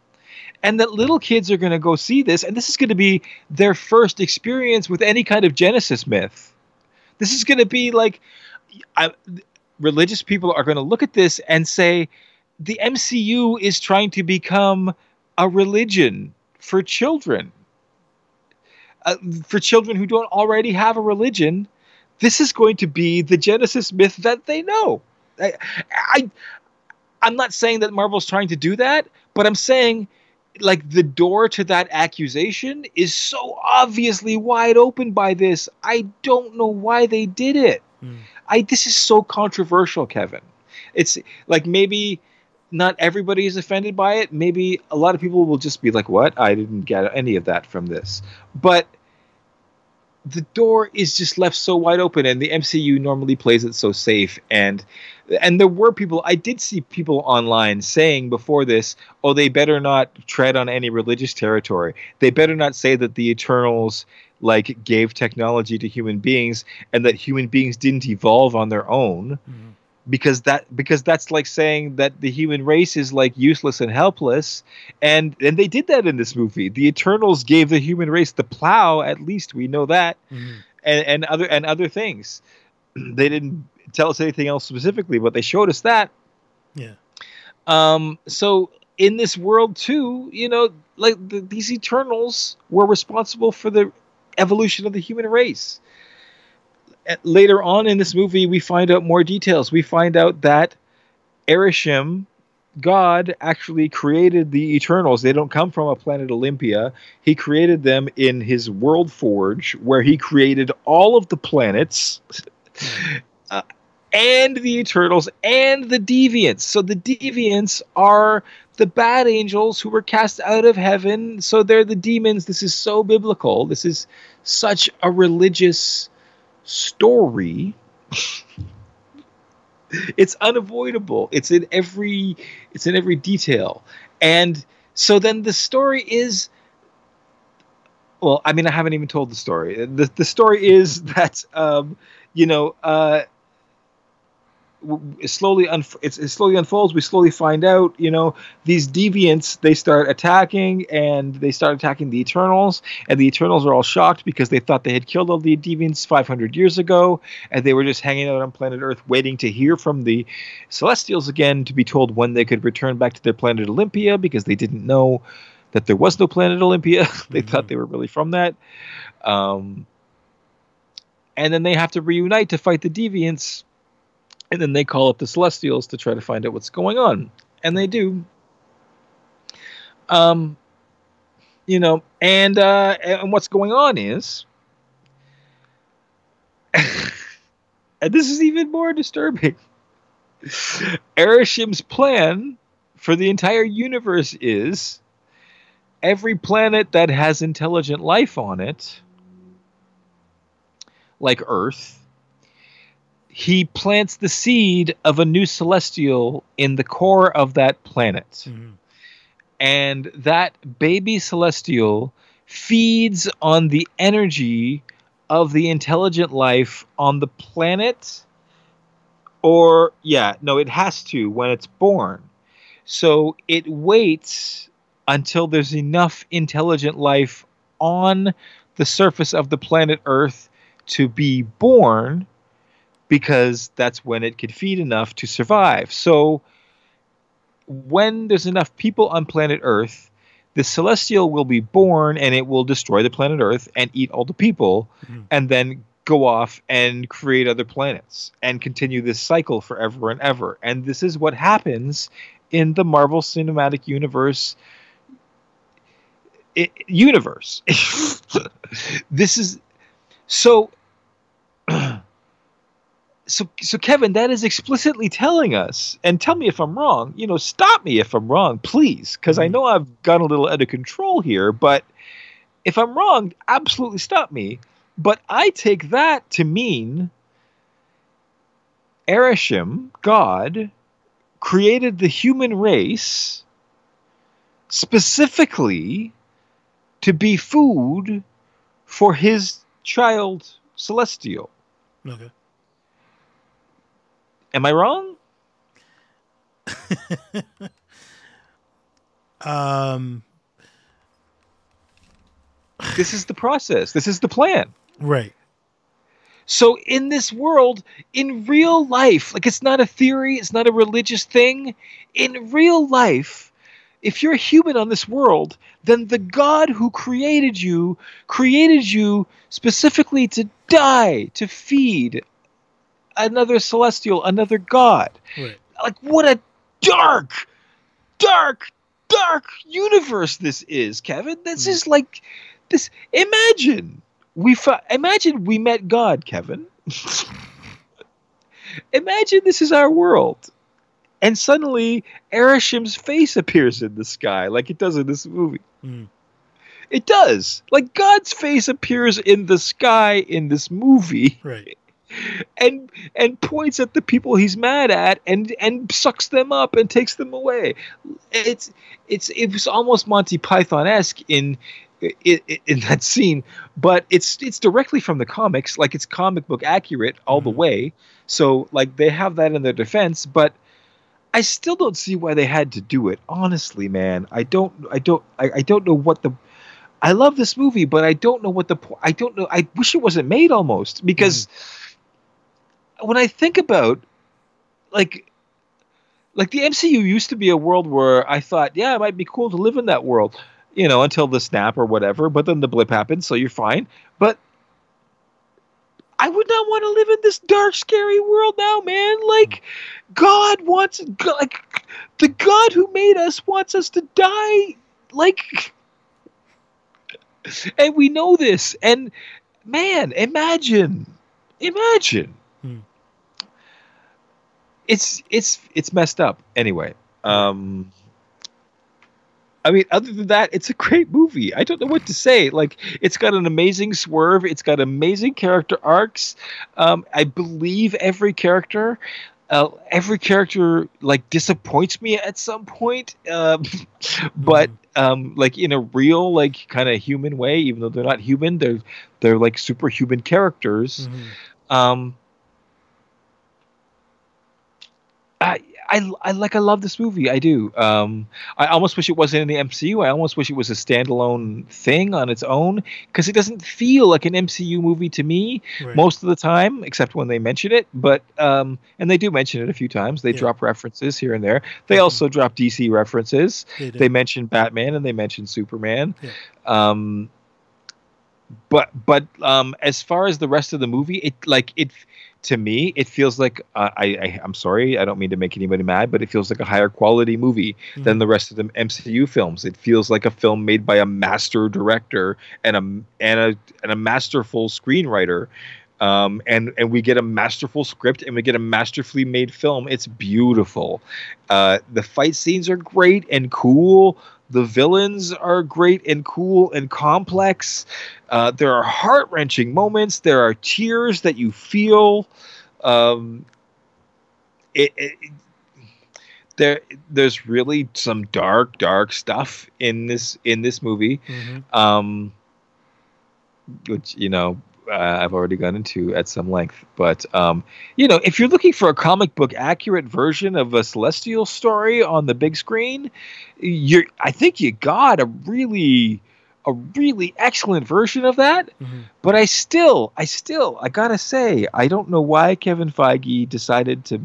and that little kids are going to go see this, and this is going to be their first experience with any kind of Genesis myth. This is going to be like, I, religious people are going to look at this and say, the M C U is trying to become a religion for children. Uh, for children who don't already have a religion, this is going to be the Genesis myth that they know. I, I, I'm not saying that Marvel's trying to do that, but I'm saying, like, the door to that accusation is so obviously wide open by this. I don't know why they did it. Mm. I, this is so controversial, Kevin. It's like, maybe not everybody is offended by it. Maybe a lot of people will just be like, what? I didn't get any of that from this. But the door is just left so wide open, and the M C U normally plays it so safe. And and there were people, I did see people online saying before this, oh, they better not tread on any religious territory. They better not say that the Eternals, like, gave technology to human beings and that human beings didn't evolve on their own. Mm-hmm. Because that because that's like saying that the human race is, like, useless and helpless, and and they did that in this movie. The Eternals gave the human race the plow, at least we know that, mm-hmm. and and other and other things. They didn't tell us anything else specifically, but they showed us that. Yeah. Um. So in this world too, you know, like the, these Eternals were responsible for the evolution of the human race. Later on in this movie, we find out more details. We find out that Arishem, God, actually created the Eternals. They don't come from a planet Olympia. He created them in his world forge, where he created all of the planets uh, and the Eternals and the Deviants. So the Deviants are the bad angels who were cast out of heaven. So they're the demons. This is so biblical. This is such a religious story. It's unavoidable. It's in every it's in every detail. And so then the story is, well, I mean, I haven't even told the story. The the story is that um, you know, uh it slowly unf- it's, it slowly unfolds. We slowly find out, you know, these deviants, they start attacking, and they start attacking the Eternals, and the Eternals are all shocked because they thought they had killed all the deviants five hundred years ago, and they were just hanging out on planet Earth waiting to hear from the Celestials again to be told when they could return back to their planet Olympia, because they didn't know that there was no planet Olympia. They mm-hmm. thought they were really from that. Um, and then they have to reunite to fight the deviants. And then they call up the Celestials to try to find out what's going on. And they do. Um, you know, and uh, and what's going on is... and this is even more disturbing. Arishem's plan for the entire universe is every planet that has intelligent life on it, like Earth... he plants the seed of a new celestial in the core of that planet. Mm-hmm. And that baby celestial feeds on the energy of the intelligent life on the planet. Or, yeah, no, it has to when it's born. So it waits until there's enough intelligent life on the surface of the planet Earth to be born, because that's when it could feed enough to survive. So when there's enough people on planet Earth, the Celestial will be born, and it will destroy the planet Earth and eat all the people, mm. and then go off and create other planets and continue this cycle forever and ever. And this is what happens in the Marvel Cinematic Universe. It, universe. This is... So... So, so Kevin, that is explicitly telling us, and tell me if I'm wrong, you know, stop me if I'm wrong, please, because mm-hmm. I know I've gone a little out of control here, but if I'm wrong, absolutely stop me. But I take that to mean Arishem, God, created the human race specifically to be food for his child Celestial. Okay. Am I wrong? um, this is the process. This is the plan. Right. So in this world, in real life, like it's not a theory, it's not a religious thing. In real life, if you're a human on this world, then the God who created you, created you specifically to die, to feed another celestial, another God. Right. Like what a dark, dark, dark universe this is, Kevin. This mm. is like this. Imagine. We fa- imagine we met God, Kevin. Imagine this is our world, and suddenly Arishem's face appears in the sky, like it does in this movie. Mm. It does, like God's face appears in the sky in this movie, right? And and points at the people he's mad at, and and sucks them up and takes them away. It's it's it was almost Monty Python-esque in. It, it, in that scene, but it's it's directly from the comics, like it's comic book accurate all mm-hmm. the way. So like they have that in their defense, but I still don't see why they had to do it. Honestly, man, I don't, I don't, I, I don't know what the. I love this movie, but I don't know what the. I don't know. I wish it wasn't made almost because mm-hmm. when I think about like. Like the M C U used to be a world where I thought, yeah, it might be cool to live in that world. You know, until the snap or whatever, but then the blip happens, so you're fine. But I would not want to live in this dark, scary world now, man. Like, God wants, like, the God who made us wants us to die. Like, and we know this. And man, imagine, imagine. Hmm. It's it's it's messed up. Anyway, um. I mean, other than that, it's a great movie. I don't know what to say. Like, it's got an amazing swerve. It's got amazing character arcs. Um, I believe every character. Uh, every character, like, disappoints me at some point. Um, but, um, like, in a real, like, kind of human way, even though they're not human, they're, they're like, superhuman characters. Mm-hmm. Um, I... I, I like I love this movie. I do. Um, I almost wish it wasn't in the M C U. I almost wish it was a standalone thing on its own because it doesn't feel like an M C U movie to me right. most of the time, except when they mention it. But um, and they do mention it a few times. They yeah. drop references here and there. They mm-hmm. also drop D C references. They, they mention Batman and they mention Superman. Yeah. Um, but but um, as far as the rest of the movie, it like it. To me, it feels like uh, I, I. I'm sorry, I don't mean to make anybody mad, but it feels like a higher quality movie mm-hmm. than the rest of the M C U films. It feels like a film made by a master director and a and a and a masterful screenwriter, um, and and we get a masterful script and we get a masterfully made film. It's beautiful. Uh, the fight scenes are great and cool. The villains are great and cool and complex. Uh, there are heart-wrenching moments. There are tears that you feel. Um, it, it, there, there's really some dark, dark stuff in this in this movie, mm-hmm. um, which you know uh, I've already gone into at some length. But um, you know, if you're looking for a comic book accurate version of a celestial story on the big screen. You're, I think you got a really, a really excellent version of that. Mm-hmm. But I still, I still, I gotta say, I don't know why Kevin Feige decided to,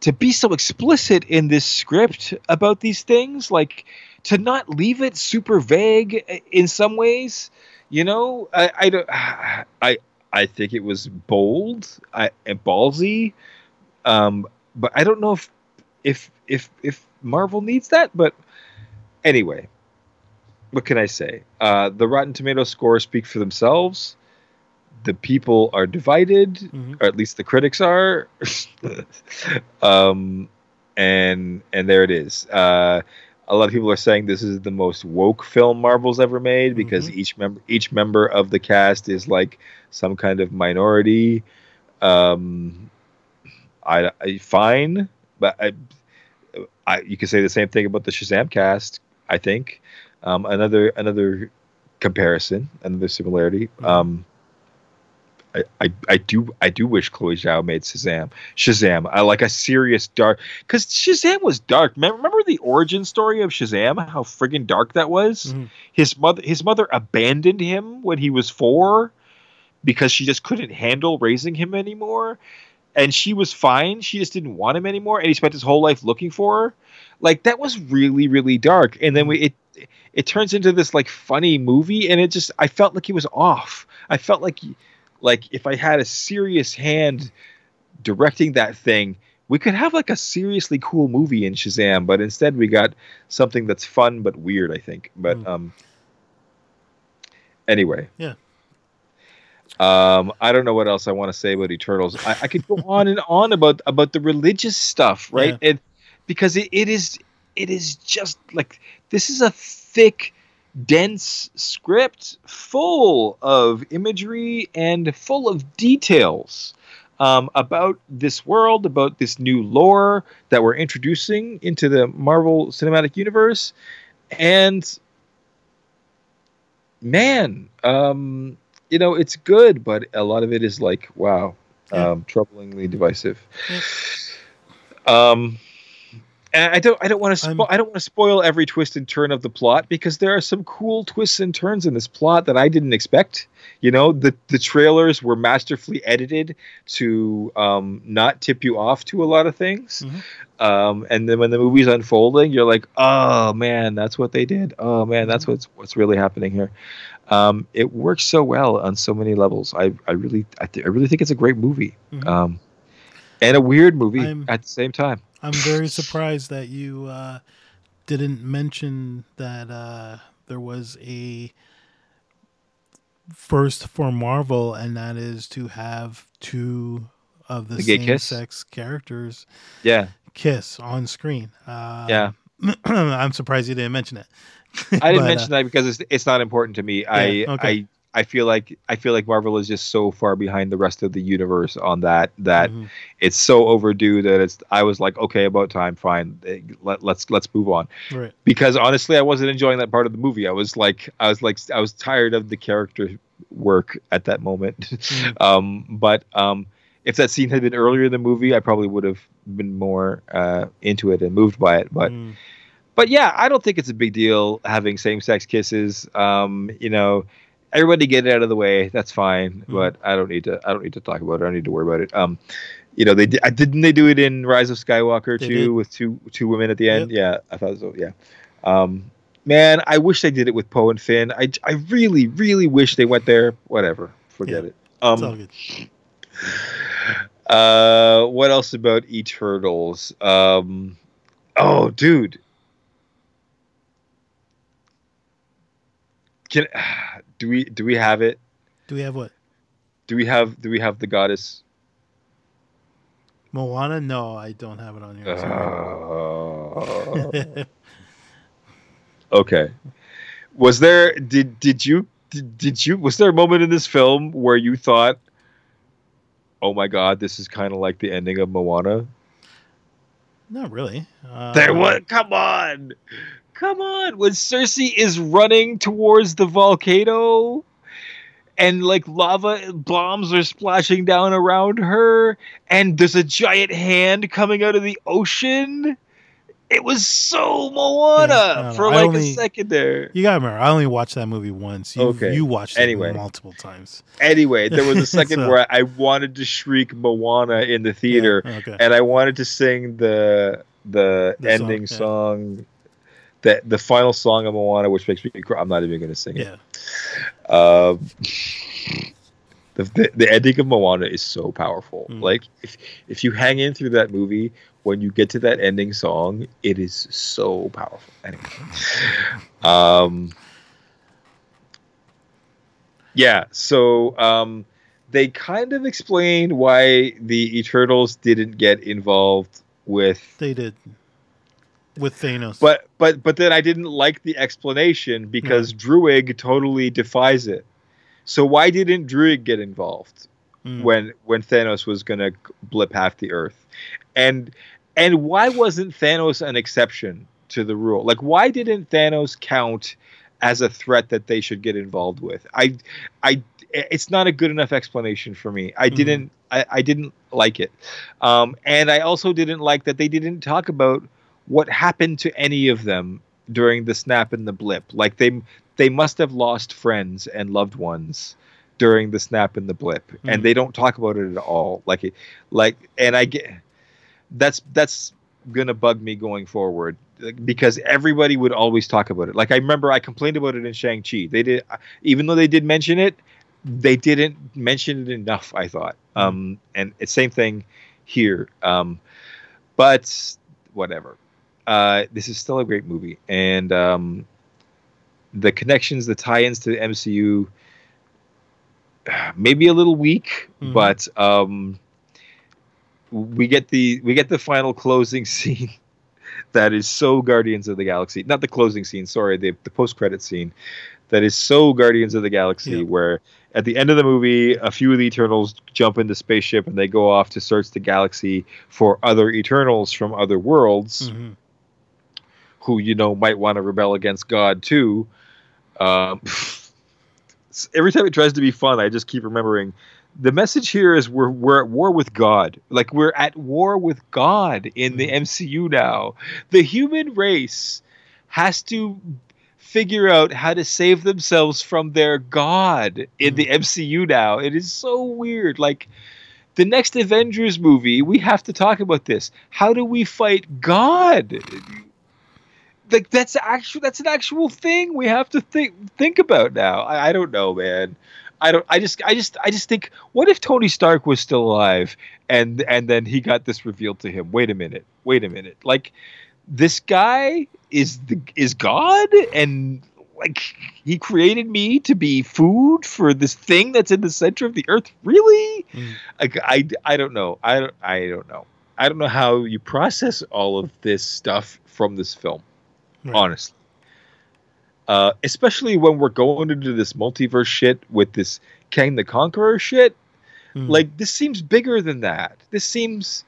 to be so explicit in this script about these things, like to not leave it super vague in some ways. You know, I, I don't, I, I think it was bold I, and ballsy, um, but I don't know if, if, if, if. Marvel needs that, but anyway, what can I say? Uh, the Rotten Tomatoes scores speak for themselves. The people are divided, mm-hmm. or at least the critics are. um, and and there it is. Uh, a lot of people are saying this is the most woke film Marvel's ever made, because mm-hmm. each member each member of the cast is like some kind of minority. Um, I, I fine, but I, I you could say the same thing about the Shazam cast. I think um, another another comparison, another similarity. Mm-hmm. Um, I, I, I do I do wish Chloe Zhao made Shazam. Shazam, I like a serious dark, because Shazam was dark. Remember the origin story of Shazam? How friggin' dark that was. Mm-hmm. His mother his mother abandoned him when he was four because she just couldn't handle raising him anymore, and she was fine. She just didn't want him anymore, and he spent his whole life looking for her. Like, that was really really dark, and then we it. It turns into this like funny movie, and it just I felt like he was off. I felt like. He, Like, if I had a serious hand directing that thing, we could have, like, a seriously cool movie in Shazam. But instead, we got something that's fun but weird, I think. But mm. um, anyway. Yeah. Um, I don't know what else I want to say about Eternals. I, I could go on and on about, about the religious stuff, right? Yeah. And because it, it is it is just, like, this is a thick... dense script full of imagery and full of details um, about this world, about this new lore that we're introducing into the Marvel Cinematic Universe. And man, um, you know, it's good, but a lot of it is like, wow, um, yeah. troublingly divisive. Yeah. Um, I don't. I don't want to. Spo- I don't want to spoil every twist and turn of the plot, because there are some cool twists and turns in this plot that I didn't expect. You know, the the trailers were masterfully edited to um, not tip you off to a lot of things. Mm-hmm. Um, and then when the movie's unfolding, you're like, "Oh man, that's what they did. Oh man, that's what's what's really happening here." Um, it works so well on so many levels. I I really I, th- I really think it's a great movie, mm-hmm. um, and a weird movie I'm... at the same time. I'm very surprised that you uh, didn't mention that uh, there was a first for Marvel, and that is to have two of the, the same-sex characters yeah. kiss on screen. Uh, yeah, I'm surprised you didn't mention it. I didn't but, mention uh, that because it's it's not important to me. Yeah, I okay. I I feel like I feel like Marvel is just so far behind the rest of the universe on that that mm-hmm. it's so overdue that it's. I was like, okay, about time, fine, let, let's let's move on. Right. Because honestly, I wasn't enjoying that part of the movie. I was like, I was like, I was tired of the character work at that moment. Mm-hmm. um, but um, if that scene had been earlier in the movie, I probably would have been more uh, into it and moved by it. But. Mm. But yeah, I don't think it's a big deal having same-sex kisses. Um, you know. Everybody get it out of the way. That's fine, but I don't need to. I don't need to talk about it. I don't need to worry about it. Um, you know, they did, didn't they do it in Rise of Skywalker they too did. with two two women at the end? Yep. Yeah, I thought so. Yeah, um, man, I wish they did it with Poe and Finn. I, I really really wish they went there. Whatever, forget yeah, it. Um, it's all good. Uh, what else about Eternals? Um, oh, dude, can. Do we do we have it? Do we have what? Do we have do we have the goddess? Moana? No, I don't have it on here. Uh, okay. Was there did did you did, did you was there a moment in this film where you thought, oh my god, this is kind of like the ending of Moana? Not really. Uh, there was come on. Come on, when Cersei is running towards the volcano and like lava bombs are splashing down around her and there's a giant hand coming out of the ocean. It was so Moana yeah, no, for like only, a second there. You gotta remember, I only watched that movie once. You, okay. you watched anyway. it multiple times. Anyway, there was a second so, where I wanted to shriek Moana in the theater yeah, okay. and I wanted to sing the the, the ending song. Yeah. song The, the final song of Moana, which makes me cry. I'm not even going to sing it. Yeah. Um, the, the the ending of Moana is so powerful. Mm. Like, if, if you hang in through that movie, when you get to that ending song, it is so powerful. Anyway. um, yeah, so um, they kind of explained why the Eternals didn't get involved with... They did. with Thanos. But but but then I didn't like the explanation because no. Druig totally defies it. So why didn't Druig get involved mm. when when Thanos was going to blip half the Earth? And and why wasn't Thanos an exception to the rule? Like, why didn't Thanos count as a threat that they should get involved with? I I it's not a good enough explanation for me. I mm. didn't I, I didn't like it. Um, and I also didn't like that they didn't talk about what happened to any of them during the snap and the blip. Like, they they must have lost friends and loved ones during the snap and the blip, mm. and they don't talk about it at all. Like it, like, and I get that's that's gonna bug me going forward, because everybody would always talk about it. Like, I remember I complained about it in Shang-Chi. They did, even though they did mention it, they didn't mention it enough, I thought. Mm. Um, and it's same thing here. Um, but whatever. Uh, this is still a great movie, and um, the connections, the tie-ins to the M C U, maybe a little weak, mm. but um, we get the we get the final closing scene that is so Guardians of the Galaxy. Not the closing scene, sorry, the the post-credit scene that is so Guardians of the Galaxy, yeah. where at the end of the movie, a few of the Eternals jump into spaceship and they go off to search the galaxy for other Eternals from other worlds. Mm-hmm. Who, you know, might want to rebel against God too. Um, every time it tries to be fun, I just keep remembering the message here is we're we're at war with God. Like, we're at war with God in the M C U now. The human race has to figure out how to save themselves from their God in the M C U now. It is so weird. Like, the next Avengers movie, we have to talk about this. How do we fight God? Like, that's actual. That's an actual thing we have to think think about now. I, I don't know, man. I don't. I just. I just. I just think. What if Tony Stark was still alive, and and then he got this revealed to him? Wait a minute. Wait a minute. Like, this guy is the is God, and like, he created me to be food for this thing that's in the center of the earth. Really? Mm. Like, I. I don't know. I don't. I don't know. I don't know how you process all of this stuff from this film. Right. Honestly, uh, especially when we're going into this multiverse shit with this Kang the Conqueror shit, mm. like, this seems bigger than that. This seems,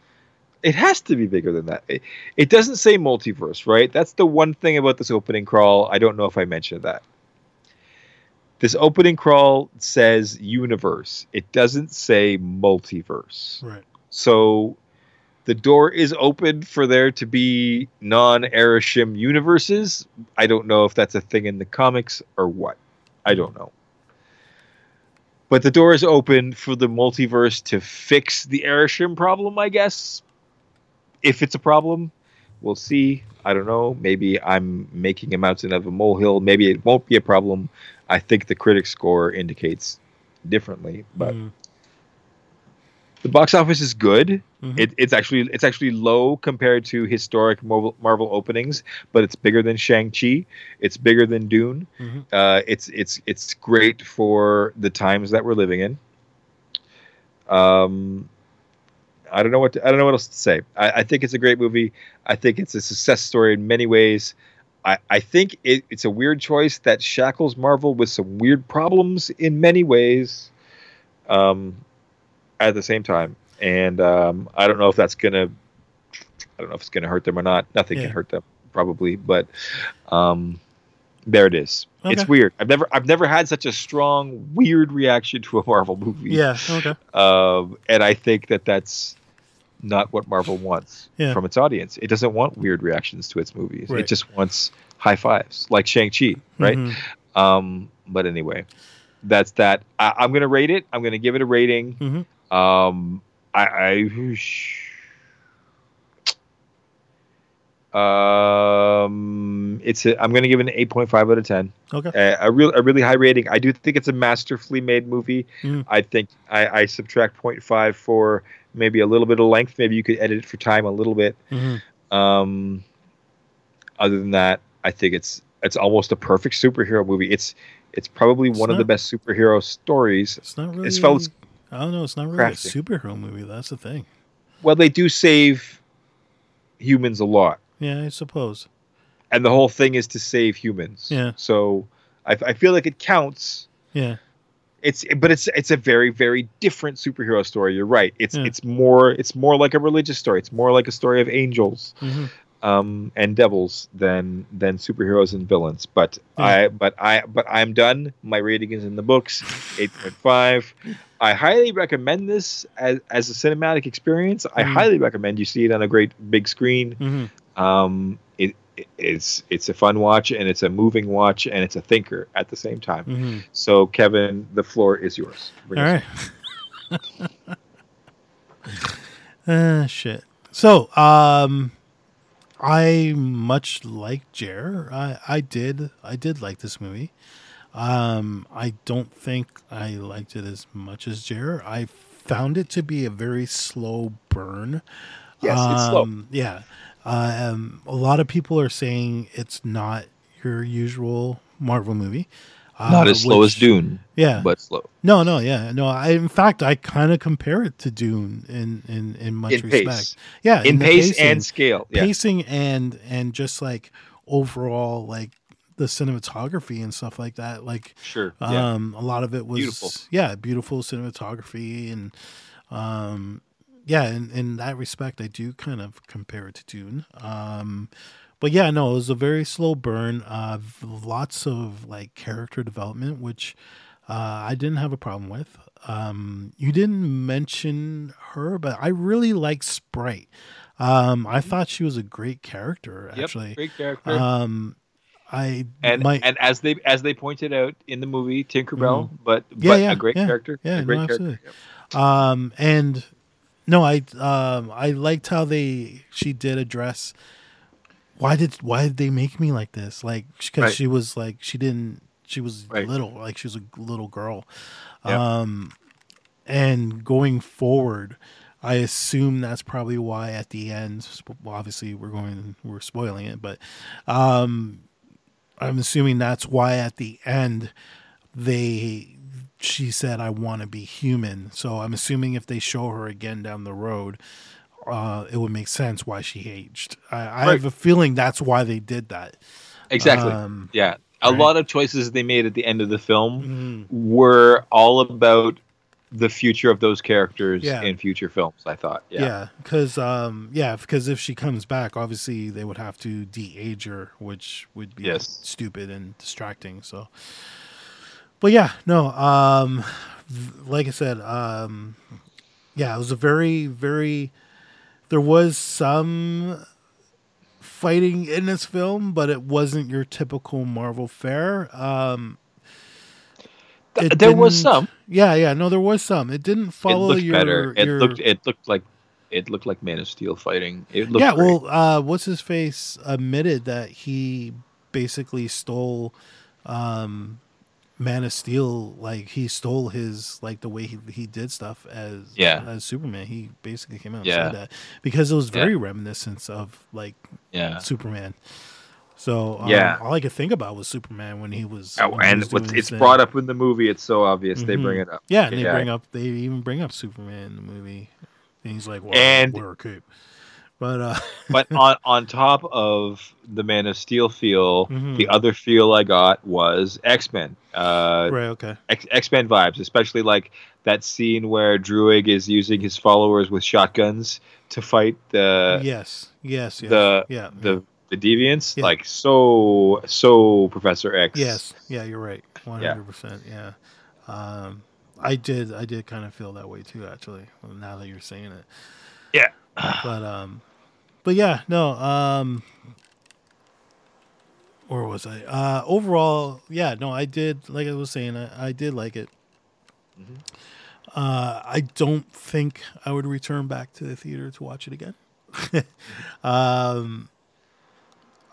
it has to be bigger than that. It, it doesn't say multiverse, right? That's the one thing about this opening crawl. I don't know if I mentioned that. This opening crawl says universe. It doesn't say multiverse. Right. So the door is open for there to be non-Arishem universes. I don't know if that's a thing in the comics or what. I don't know. But the door is open for the multiverse to fix the Arishem problem, I guess. If it's a problem, we'll see. I don't know. Maybe I'm making a mountain out of a molehill. Maybe it won't be a problem. I think the critic score indicates differently, but... Mm. The box office is good. Mm-hmm. It, it's actually it's actually low compared to historic Marvel, Marvel openings, but it's bigger than Shang-Chi. It's bigger than Dune. Mm-hmm. Uh, it's it's it's great for the times that we're living in. Um, I don't know what to, I don't know what else to say. I, I think it's a great movie. I think it's a success story in many ways. I, I think it, it's a weird choice that shackles Marvel with some weird problems in many ways. Um. At the same time, and um, I don't know if that's gonna, I don't know if it's gonna hurt them or not. Nothing yeah. can hurt them, probably. But um, there it is. Okay. It's weird. I've never, I've never had such a strong, weird reaction to a Marvel movie. Yeah. Okay. Um, and I think that that's not what Marvel wants yeah. from its audience. It doesn't want weird reactions to its movies. Right. It just wants high fives, like Shang-Chi, right? Mm-hmm. Um, but anyway, that's that. I, I'm gonna rate it. I'm gonna give it a rating. Mm-hmm. Um, I, I um, it's a, I'm going to give it an eight point five out of ten. Okay. A, a real, a really high rating. I do think it's a masterfully made movie. Mm. I think I, I subtract zero point five for maybe a little bit of length. Maybe you could edit it for time a little bit. Mm-hmm. Um, other than that, I think it's, it's almost a perfect superhero movie. It's, it's probably it's one not, of the best superhero stories. It's not really, it's felt, I don't know. It's not really crafting. A superhero movie. That's the thing. Well, they do save humans a lot, Yeah, I suppose. And the whole thing is to save humans. Yeah. So I, I feel like it counts. Yeah. It's but it's it's a very very different superhero story. You're right. It's yeah. it's more it's more like a religious story. It's more like a story of angels, mm-hmm. um, and devils than than superheroes and villains. But yeah. I but I but I'm done. My rating is in the books, eight point five. I highly recommend this as as a cinematic experience. I mm-hmm. highly recommend you see it on a great big screen. Mm-hmm. Um, it. It's it's a fun watch, and it's a moving watch, and it's a thinker at the same time. Mm-hmm. So, Kevin, the floor is yours. Bring All right. uh, shit. So, um, I much like Jer. I, I did I did like this movie. Um, I don't think I liked it as much as Jer. I found it to be a very slow burn. Yes, um, it's slow. Yeah. Um, a lot of people are saying it's not your usual Marvel movie. Uh, not as slow which, as Dune. Yeah. But slow. No, no, yeah. No, I, in fact, I kind of compare it to Dune in, in, in much in respect. Pace. Yeah. In, in pace pacing, and scale. Yeah. Pacing and, and just like overall, like the cinematography and stuff like that. Like, sure. Yeah. Um, a lot of it was beautiful. Yeah. Beautiful cinematography and, um, yeah, in, in that respect, I do kind of compare it to Dune. Um, but yeah, no, it was a very slow burn. Uh, lots of like character development, which uh, I didn't have a problem with. Um, you didn't mention her, but I really like Sprite. Um, I thought she was a great character, actually. Yep, great character. Um, I and my, and as they as they pointed out in the movie, Tinkerbell, mm-hmm. but, yeah, but yeah, a great yeah, character. Yeah, a great no, character. Yep. Um, and. No, I um, I liked how they she did address why did why did they make me like this? Like because right. she was like she didn't she was right. little like she was a little girl, yep. um, and going forward, I assume that's probably why at the end. Well, obviously, we're going we're spoiling it, but um, I'm assuming that's why at the end they. She said, I want to be human. So I'm assuming if they show her again down the road, uh, it would make sense why she aged. I, I right. have a feeling that's why they did that. Exactly. Um, yeah. A right? lot of choices they made at the end of the film mm-hmm. were all about the future of those characters yeah. in future films, I thought. Yeah. Because, yeah, um, yeah, because if she comes back, obviously they would have to de-age her, which would be yes. stupid and distracting. So... But yeah, no, um, like I said, um, yeah, it was a very, very, there was some fighting in this film, but it wasn't your typical Marvel fare. Um, there was some. Yeah, yeah, no, there was some. It didn't follow your... It looked better. It, your, looked, it looked like... It looked like Man of Steel fighting. It looked yeah, great. well, uh, What's-His-Face admitted that he basically stole... Um, Man of Steel, like he stole his like the way he, he did stuff as yeah. as Superman. He basically came out and yeah. said that because it was very yeah. reminiscent of like yeah. Superman. So um, yeah, all I could think about was Superman when he was. Oh, when and he was doing it's brought up in the movie. It's so obvious mm-hmm. they bring it up. Yeah, and yeah. they bring up they even bring up Superman in the movie, and he's like, well, and wear a cape. But uh, but on, on top of the Man of Steel feel, mm-hmm. the other feel I got was X-Men. Uh, right, okay. X- X-Men vibes, especially like that scene where Druig is using his followers with shotguns to fight the yes, yes, yes. the yeah, the yeah. the Deviants. Yeah. Like so so Professor X. Yes, yeah, you're right, one hundred percent. Yeah, um, I did I did kind of feel that way too, actually. Now that you're saying it, yeah. But um, but yeah, no. Um, where was I? Uh, overall, yeah, no. I did like I was saying. I, I did like it. Mm-hmm. Uh, I don't think I would return back to the theater to watch it again. um,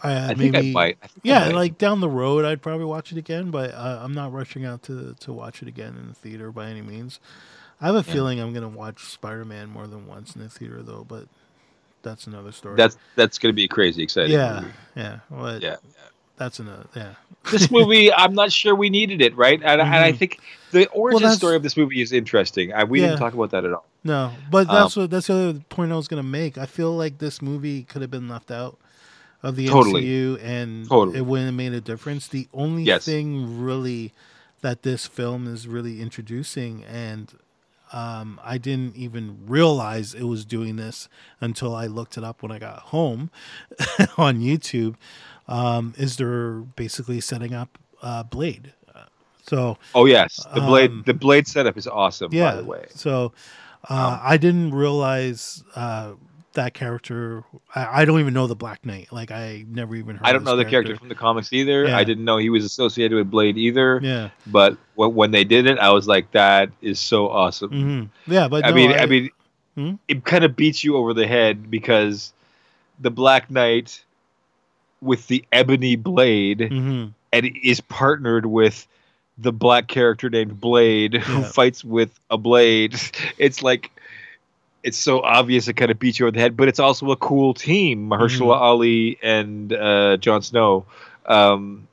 I, I maybe, think I might. I think yeah, I might. Like down the road, I'd probably watch it again. But uh, I'm not rushing out to to watch it again in the theater by any means. I have a yeah. feeling I'm going to watch Spider-Man more than once in the theater, though, but that's another story. That's that's going to be crazy exciting. Yeah, movie. yeah. Well, yeah, yeah. That's another, yeah. This movie, I'm not sure we needed it, right? And, mm-hmm. and I think the origin well, story of this movie is interesting. I, we yeah. didn't talk about that at all. No, but that's um, what that's the other point I was going to make. I feel like this movie could have been left out. of the totally. M C U, and totally. it wouldn't have made a difference. The only yes. thing really that this film is really introducing, and um, I didn't even realize it was doing this until I looked it up when I got home on YouTube, um, is they're basically setting up uh, Blade. So oh yes, the Blade um, the Blade setup is awesome. Yeah, by the way. So uh, um, I didn't realize uh, that character. I, I don't even know the Black Knight. Like I never even heard. I don't know character. the character from the comics either. Yeah. I didn't know he was associated with Blade either. Yeah. But when they did it, I was like, that is so awesome. Mm-hmm. Yeah, but I no, mean, I, I mean, hmm? it kind of beats you over the head because the Black Knight with the Ebony Blade mm-hmm. and is partnered with the black character named Blade yeah. who fights with a blade. It's like, it's so obvious it kind of beats you over the head, but it's also a cool team. Mahershala mm. Ali and uh, Jon Snow. Um,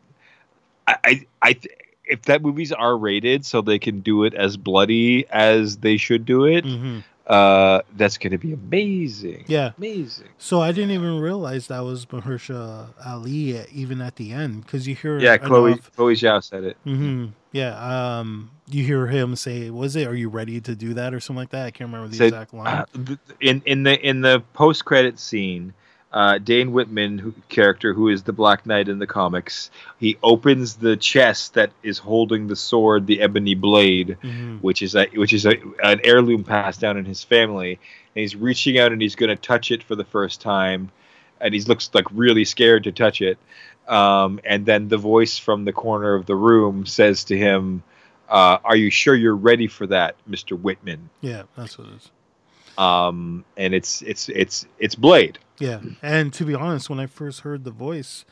I, I, I th- if that movie's R rated, so they can do it as bloody as they should do it. Mm-hmm. Uh, that's going to be amazing. Yeah. Amazing. So I didn't even realize that was Mahershala Ali even at the end. Cause you hear, yeah, Chloe, enough, Chloe Zhao said it. Mm-hmm. Yeah. Um, you hear him say, was it, are you ready to do that? Or something like that. I can't remember the so, exact line. Uh, in, in the, in the post credit scene, uh, Dane Whitman who, character, who is the Black Knight in the comics, he opens the chest that is holding the sword, the Ebony Blade, mm-hmm. which is a, which is a, an heirloom passed down in his family. And he's reaching out and he's going to touch it for the first time. And he looks like really scared to touch it. Um, and then the voice from the corner of the room says to him, uh, are you sure you're ready for that, Mister Whitman? Yeah, that's what it is. Um, and it's, it's, it's, it's Blade. Yeah. And to be honest, when I first heard the voice,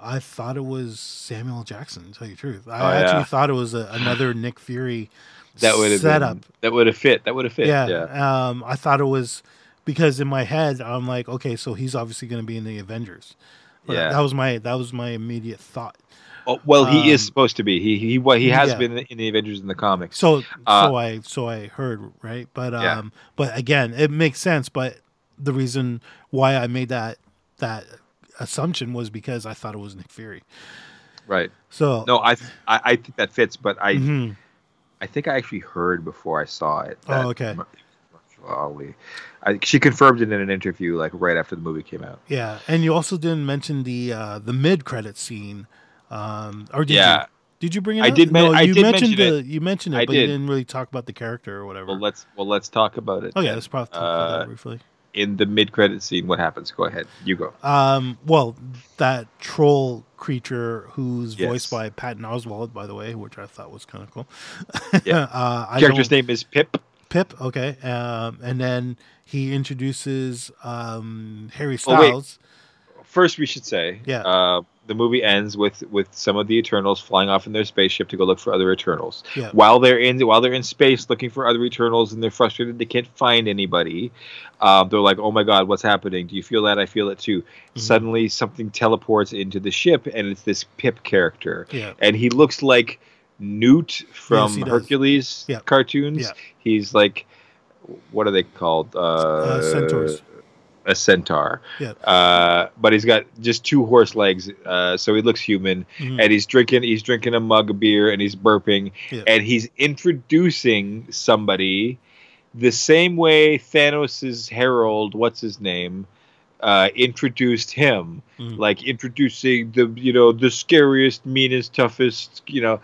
I thought it was Samuel Jackson, to tell you the truth. I oh, actually yeah. thought it was a, another Nick Fury that would have setup. Been, that would have fit. That would have fit. Yeah. yeah. Um, I thought it was because in my head, I'm like, okay, so he's obviously going to be in the Avengers. But yeah. That was my, that was my immediate thought. Oh, well, he um, is supposed to be. He he he has yeah. been in the Avengers in the comics. So uh, so I so I heard right, but um, yeah. but again, it makes sense. But the reason why I made that that assumption was because I thought it was Nick Fury. Right. So no, I th- I, I think that fits. But I mm-hmm. I think I actually heard before I saw it. That oh, okay. Mar- Ollie. I, she confirmed it in an interview, like right after the movie came out. Yeah, and you also didn't mention the uh, the mid credit scene. Um, or did yeah. you? Did you bring it? I up? did. Men- no, I you did mentioned mention the, it. You mentioned it, I but did. you didn't really talk about the character or whatever. Well, let's well let's talk about it. Oh yeah, let's probably talk uh, about that briefly. In the mid-credit scene, what happens? Go ahead, you go. Um, well, that troll creature who's yes. voiced by Patton Oswalt, by the way, which I thought was kind of cool. Yeah, uh, I character's name is Pip. Pip. Okay, um, and then he introduces um, Harry Styles. Oh, wait. First, we should say, yeah. Uh, the movie ends with, with some of the Eternals flying off in their spaceship to go look for other Eternals. Yeah. While they're in while they're in space looking for other Eternals and they're frustrated they can't find anybody, uh, they're like, oh my god, what's happening? Do you feel that? I feel it too. Mm-hmm. Suddenly something teleports into the ship and it's this Pip character. Yeah. And he looks like Newt from yes, Hercules yeah. cartoons. Yeah. He's like, what are they called? Uh, uh, centaurs. A centaur, yeah. Uh, but he's got just two horse legs, uh, so he looks human. Mm-hmm. And he's drinking, he's drinking a mug of beer, and he's burping, yeah. and he's introducing somebody the same way Thanos's herald, what's his name, uh, introduced him, mm-hmm. like introducing the you know the scariest, meanest, toughest, you know.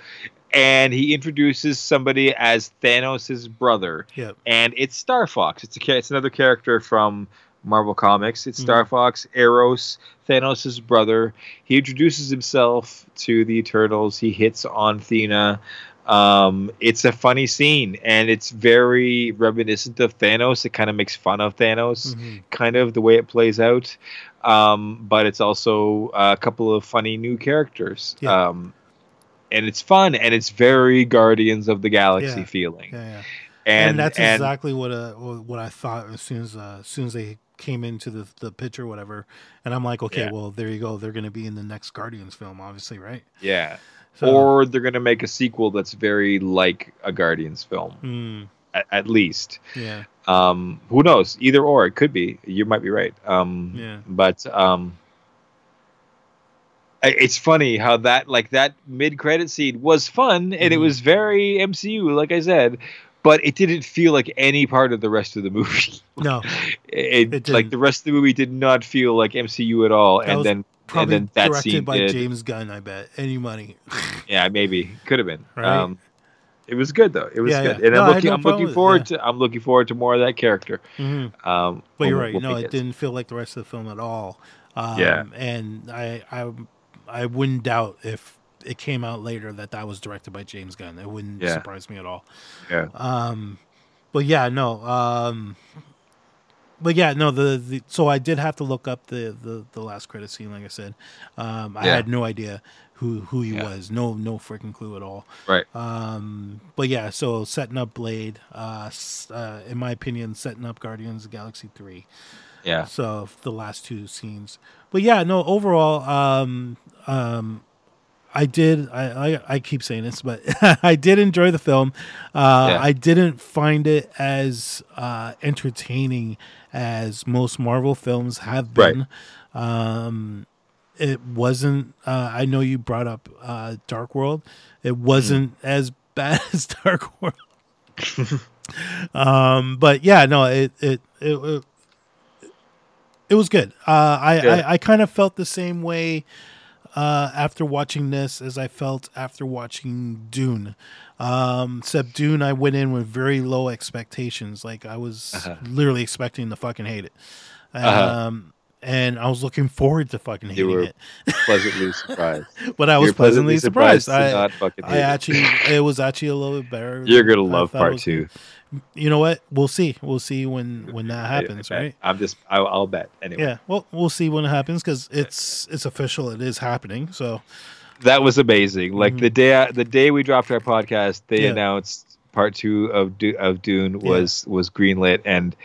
And he introduces somebody as Thanos's brother, yeah. and it's Star Fox. It's a it's another character from Marvel Comics. It's Star mm-hmm. Fox, Eros, Thanos' brother. He introduces himself to the Eternals. He hits on Thena. Um, it's a funny scene, and it's very reminiscent of Thanos. It kind of makes fun of Thanos, mm-hmm. kind of the way it plays out. Um, but it's also a couple of funny new characters. Yeah. Um, and it's fun, and it's very Guardians of the Galaxy yeah. feeling. Yeah, yeah. And, and that's and, exactly what uh, what I thought as soon as uh, as soon as they came into the the pitch or whatever, and I'm like, okay, yeah. well, there you go. They're going to be in the next Guardians film, obviously, right? Yeah. So, or they're going to make a sequel that's very like a Guardians film, mm. at, at least. Yeah. Um, who knows? Either or, it could be. You might be right. Um, yeah. But um, it's funny how that, like, that mid-credit scene was fun, and mm-hmm. it was very M C U, like I said, but it didn't feel like any part of the rest of the movie. No, it, it like the rest of the movie did not feel like M C U at all. That and then, and then that scene by did. James Gunn, I bet any money. Yeah, maybe could have been. Right? Um, it was good though. It was yeah, good, yeah. and no, I'm looking, no I'm looking forward it, yeah. to. I'm looking forward to more of that character. Mm-hmm. Um, but well, you're right. We'll no, it is. didn't feel like the rest of the film at all. Um, yeah, and I, I, I wouldn't doubt if it came out later that that was directed by James Gunn. It wouldn't yeah. surprise me at all. Yeah. Um, but yeah, no. Um, but yeah, no. The, the so I did have to look up the the, the last credit scene. Like I said, um, I yeah. had no idea who who he yeah. was. No, no freaking clue at all. Right. Um, but yeah, so setting up Blade. Uh, uh, in my opinion, setting up Guardians of the Galaxy three. Yeah. So the last two scenes. But yeah, no. Overall, um, um. I did. I, I, I keep saying this, but I did enjoy the film. Uh, yeah. I didn't find it as uh, entertaining as most Marvel films have been. Right. Um, it wasn't. Uh, I know you brought up uh, Dark World. It wasn't mm. as bad as Dark World. um, but yeah, no, it it it it, it was good. Uh, I, good. I I kind of felt the same way Uh, after watching this as I felt after watching Dune. Um, except Dune, I went in with very low expectations. Like, I was uh-huh. literally expecting to fucking hate it. Um, uh-huh. And I was looking forward to fucking hating it. You were it. pleasantly surprised. But I You're was pleasantly, pleasantly surprised. surprised I, not fucking hate I actually, it. it was actually a little bit better. You're going to love part was, two. You know what? We'll see. We'll see when, when that happens, right? I'm just, I'll, I'll bet anyway. Yeah. Well, we'll see when it happens because it's it's official. It is happening. So that was amazing. Like mm-hmm. the day I, the day we dropped our podcast, they yeah. announced part two of of Dune was yeah. was greenlit, and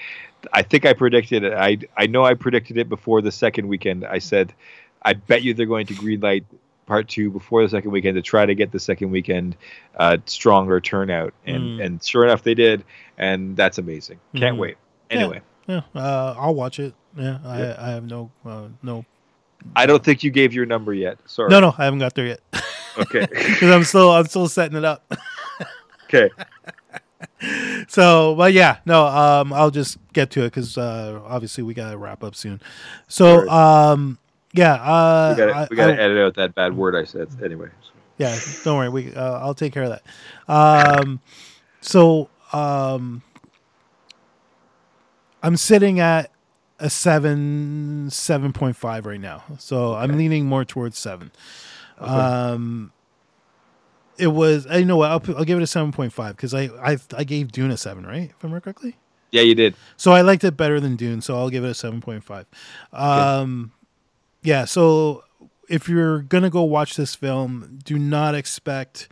I think I predicted it. I I know I predicted it before the second weekend. I said, I bet you they're going to greenlight part two before the second weekend to try to get the second weekend uh stronger turnout, and mm. and sure enough they did, and that's amazing. Can't mm. wait. Anyway, yeah, yeah. Uh, I'll watch it. Yeah, I, yeah. I have no uh, no. I don't think you gave your number yet. Sorry. No, no, I haven't got there yet. Okay, because I'm still I'm still setting it up. Okay. So, but yeah, no, um, I'll just get to it because uh, obviously we gotta wrap up soon. So, um. Yeah, uh, we gotta, we gotta I, edit out that bad word I said. Anyway, so. Yeah, don't worry. We uh, I'll take care of that. Um, so um, I'm sitting at a seven seven point five right now. So okay. I'm leaning more towards seven. Okay. Um, it was I you know what I'll, I'll give it a seven point five because I, I I gave Dune a seven, right? If I remember correctly. Yeah, you did. So I liked it better than Dune. So I'll give it a seven point five. Um. Okay. Yeah, so if you're going to go watch this film, do not expect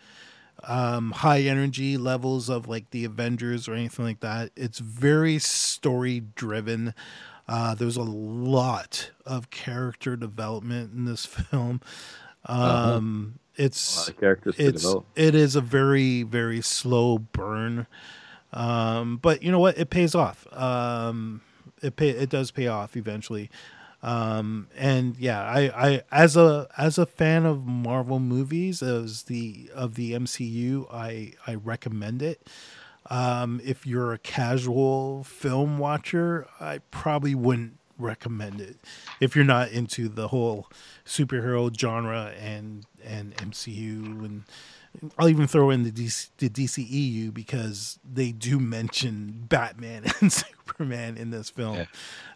um, high energy levels of like the Avengers or anything like that. It's very story driven. Uh, there's a lot of character development in this film. Um, uh-huh. It's a lot of characters to develop. It is a very, very slow burn. Um, but you know what? It pays off. Um, it pay, it does pay off eventually. Um, and yeah, I, I, as a, as a fan of Marvel movies, as the, of the M C U, I, I recommend it. Um, if you're a casual film watcher, I probably wouldn't recommend it if you're not into the whole superhero genre and, and M C U, and I'll even throw in the D C, the D C E U because they do mention Batman and Superman in this film. Yeah.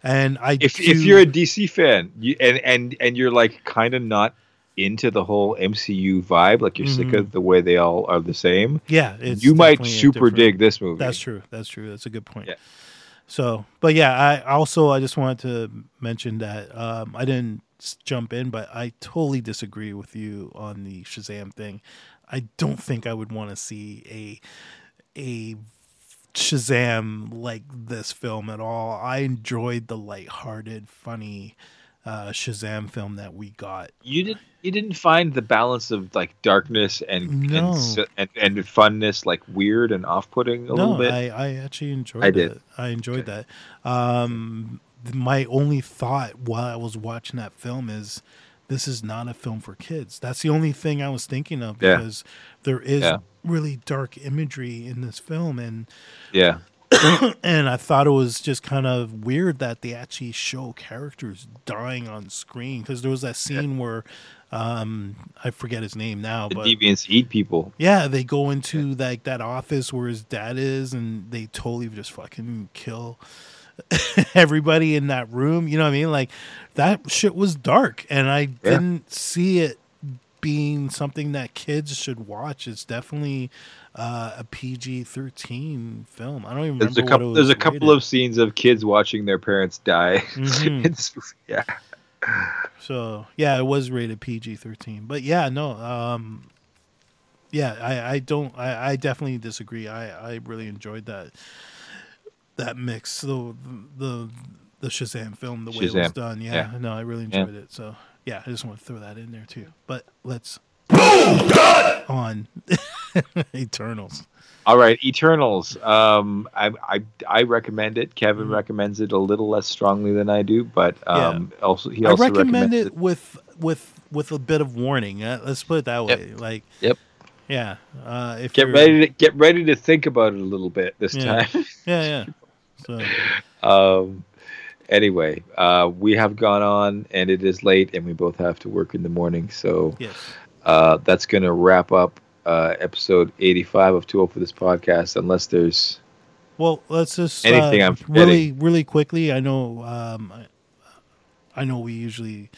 And I, if, do, if you're a D C fan you, and, and, and you're like kind of not into the whole M C U vibe, like you're mm-hmm. sick of the way they all are the same. Yeah. It's you might super dig this movie. That's true. That's true. That's a good point. Yeah. So, but yeah, I also, I just wanted to mention that um, I didn't jump in, but I totally disagree with you on the Shazam thing. I don't think I would want to see a a Shazam like this film at all. I enjoyed the lighthearted, funny uh, Shazam film that we got. You didn't you didn't find the balance of like darkness and no. and, and and funness like weird and off-putting a no, little bit? I, I actually enjoyed I did. It. I enjoyed okay. that. Um, my only thought while I was watching that film is this is not a film for kids. That's the only thing I was thinking of, because yeah. there is yeah. really dark imagery in this film, and yeah, and I thought it was just kind of weird that they actually show characters dying on screen, because there was that scene yeah. where um, I forget his name now, the but Deviants eat people. Yeah, they go into yeah. like that office where his dad is, and they totally just fucking kill everybody in that room, you know what I mean? Like, that shit was dark, and I yeah. didn't see it being something that kids should watch. It's definitely uh, a P G thirteen film. I don't even there's remember a couple, what it was there's a couple rated. Of scenes of kids watching their parents die. Mm-hmm. It's, yeah. So yeah, it was rated P G thirteen, but yeah, no, um, yeah, I, I don't, I, I definitely disagree. I, I really enjoyed that. That mix, the the the Shazam film, the way Shazam. It was done, yeah, yeah. No, I really enjoyed yeah. it. So yeah, I just want to throw that in there too. But let's move on. Eternals. All right, Eternals. Um, I I I recommend it. Kevin mm-hmm. recommends it a little less strongly than I do, but um, yeah. also he also I recommend it, it with with with a bit of warning. Uh, let's put it that way. Yep. Like yep. Yeah. Uh, if get ready to get ready to think about it a little bit this yeah. time. Yeah, yeah. So. Um, anyway, uh, we have gone on, and it is late, and we both have to work in the morning. So yes. uh, that's going to wrap up uh, episode eighty-five of two oh for this podcast, unless there's well, let's just anything uh, I'm forgetting. really, really quickly. I know, um, I, I know, we usually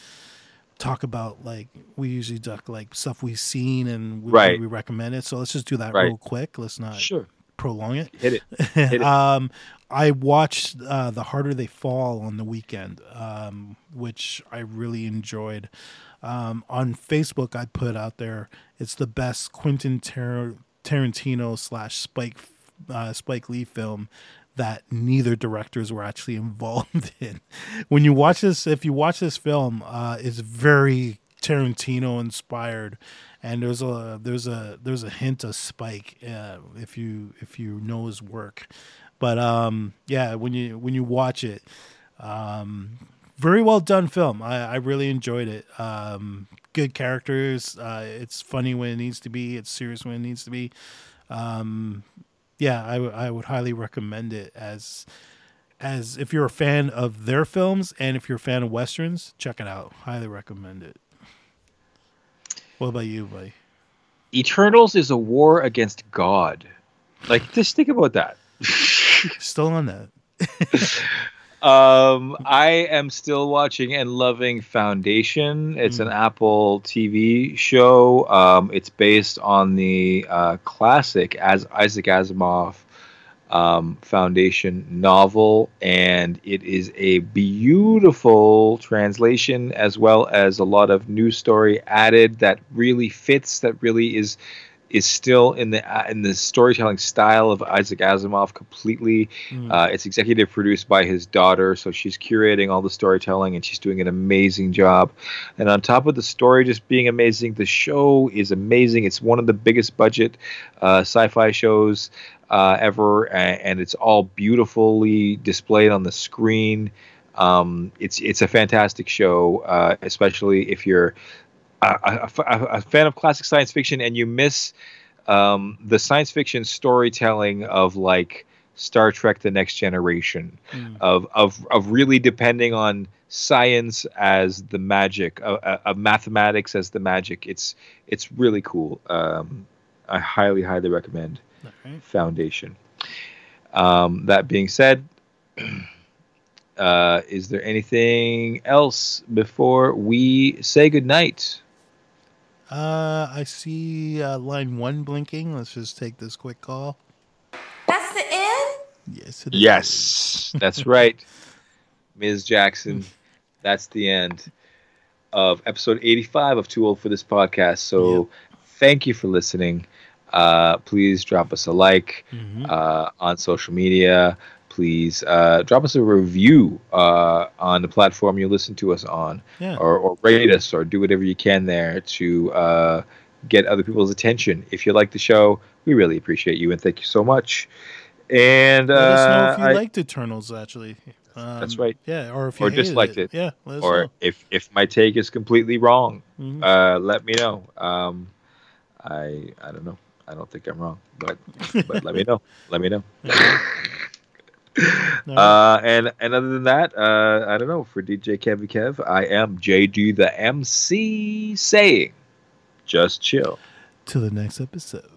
talk about like we usually duck like stuff we've seen and we, right. we recommend it. So let's just do that right. real quick. Let's not sure. prolong it. Hit it. Hit it. um, I watched uh, The Harder They Fall on the weekend, um, which I really enjoyed. Um, on Facebook, I put out there, it's the best Quentin Tar- Tarantino slash Spike uh, Spike Lee film that neither directors were actually involved in. When you watch this, if you watch this film, uh, it's very Tarantino inspired. And there's a there's a there's a hint of Spike uh, if you if you know his work, but um, yeah, when you when you watch it, um, very well done film. I, I really enjoyed it. Um, good characters. Uh, it's funny when it needs to be. It's serious when it needs to be. Um, yeah, I, w- I would highly recommend it as as if you're a fan of their films and if you're a fan of westerns, check it out. Highly recommend it. What about you, buddy? Eternals is a war against God. Like, just think about that. Still on that. um, I am still watching and loving Foundation. It's mm. an Apple T V show. Um, it's based on the uh, classic as Isaac Asimov um, Foundation novel, and it is a beautiful translation as well as a lot of new story added that really fits, that really is is still in the in the storytelling style of Isaac Asimov completely. Mm. Uh, it's executive produced by his daughter, so she's curating all the storytelling, and she's doing an amazing job. And on top of the story just being amazing, the show is amazing. It's one of the biggest budget uh, sci-fi shows uh, ever, and, and it's all beautifully displayed on the screen. Um, it's it's a fantastic show, uh, especially if you're A, a, a fan of classic science fiction and you miss um, the science fiction storytelling of like Star Trek The Next Generation, mm. of, of of really depending on science as the magic, of, of mathematics as the magic. It's it's really cool. Um, I highly, highly recommend right. Foundation. Um, that being said, uh, is there anything else before we say goodnight? Uh, I see uh, line one blinking. Let's just take this quick call. That's the end? Yes, it is. Yes, that's right. Miz Jackson, that's the end of episode eighty-five of Too Old for This Podcast. So yep. thank you for listening. Uh, please drop us a like mm-hmm. uh, on social media. Please uh, drop us a review uh, on the platform you listen to us on, yeah. or, or rate us, or do whatever you can there to uh, get other people's attention. If you like the show, we really appreciate you, and thank you so much. And uh, let us know if you I, liked Eternals, actually. Um, That's right. Yeah, or if you or disliked it, it. Yeah, let us or know. if if my take is completely wrong, mm-hmm. uh, let me know. Um, I I don't know. I don't think I'm wrong, but but let me know. Let me know. Okay. No. Uh, and and other than that, uh, I don't know. For D J Kevy Kev, I am J D the M C saying, just chill. Till the next episode.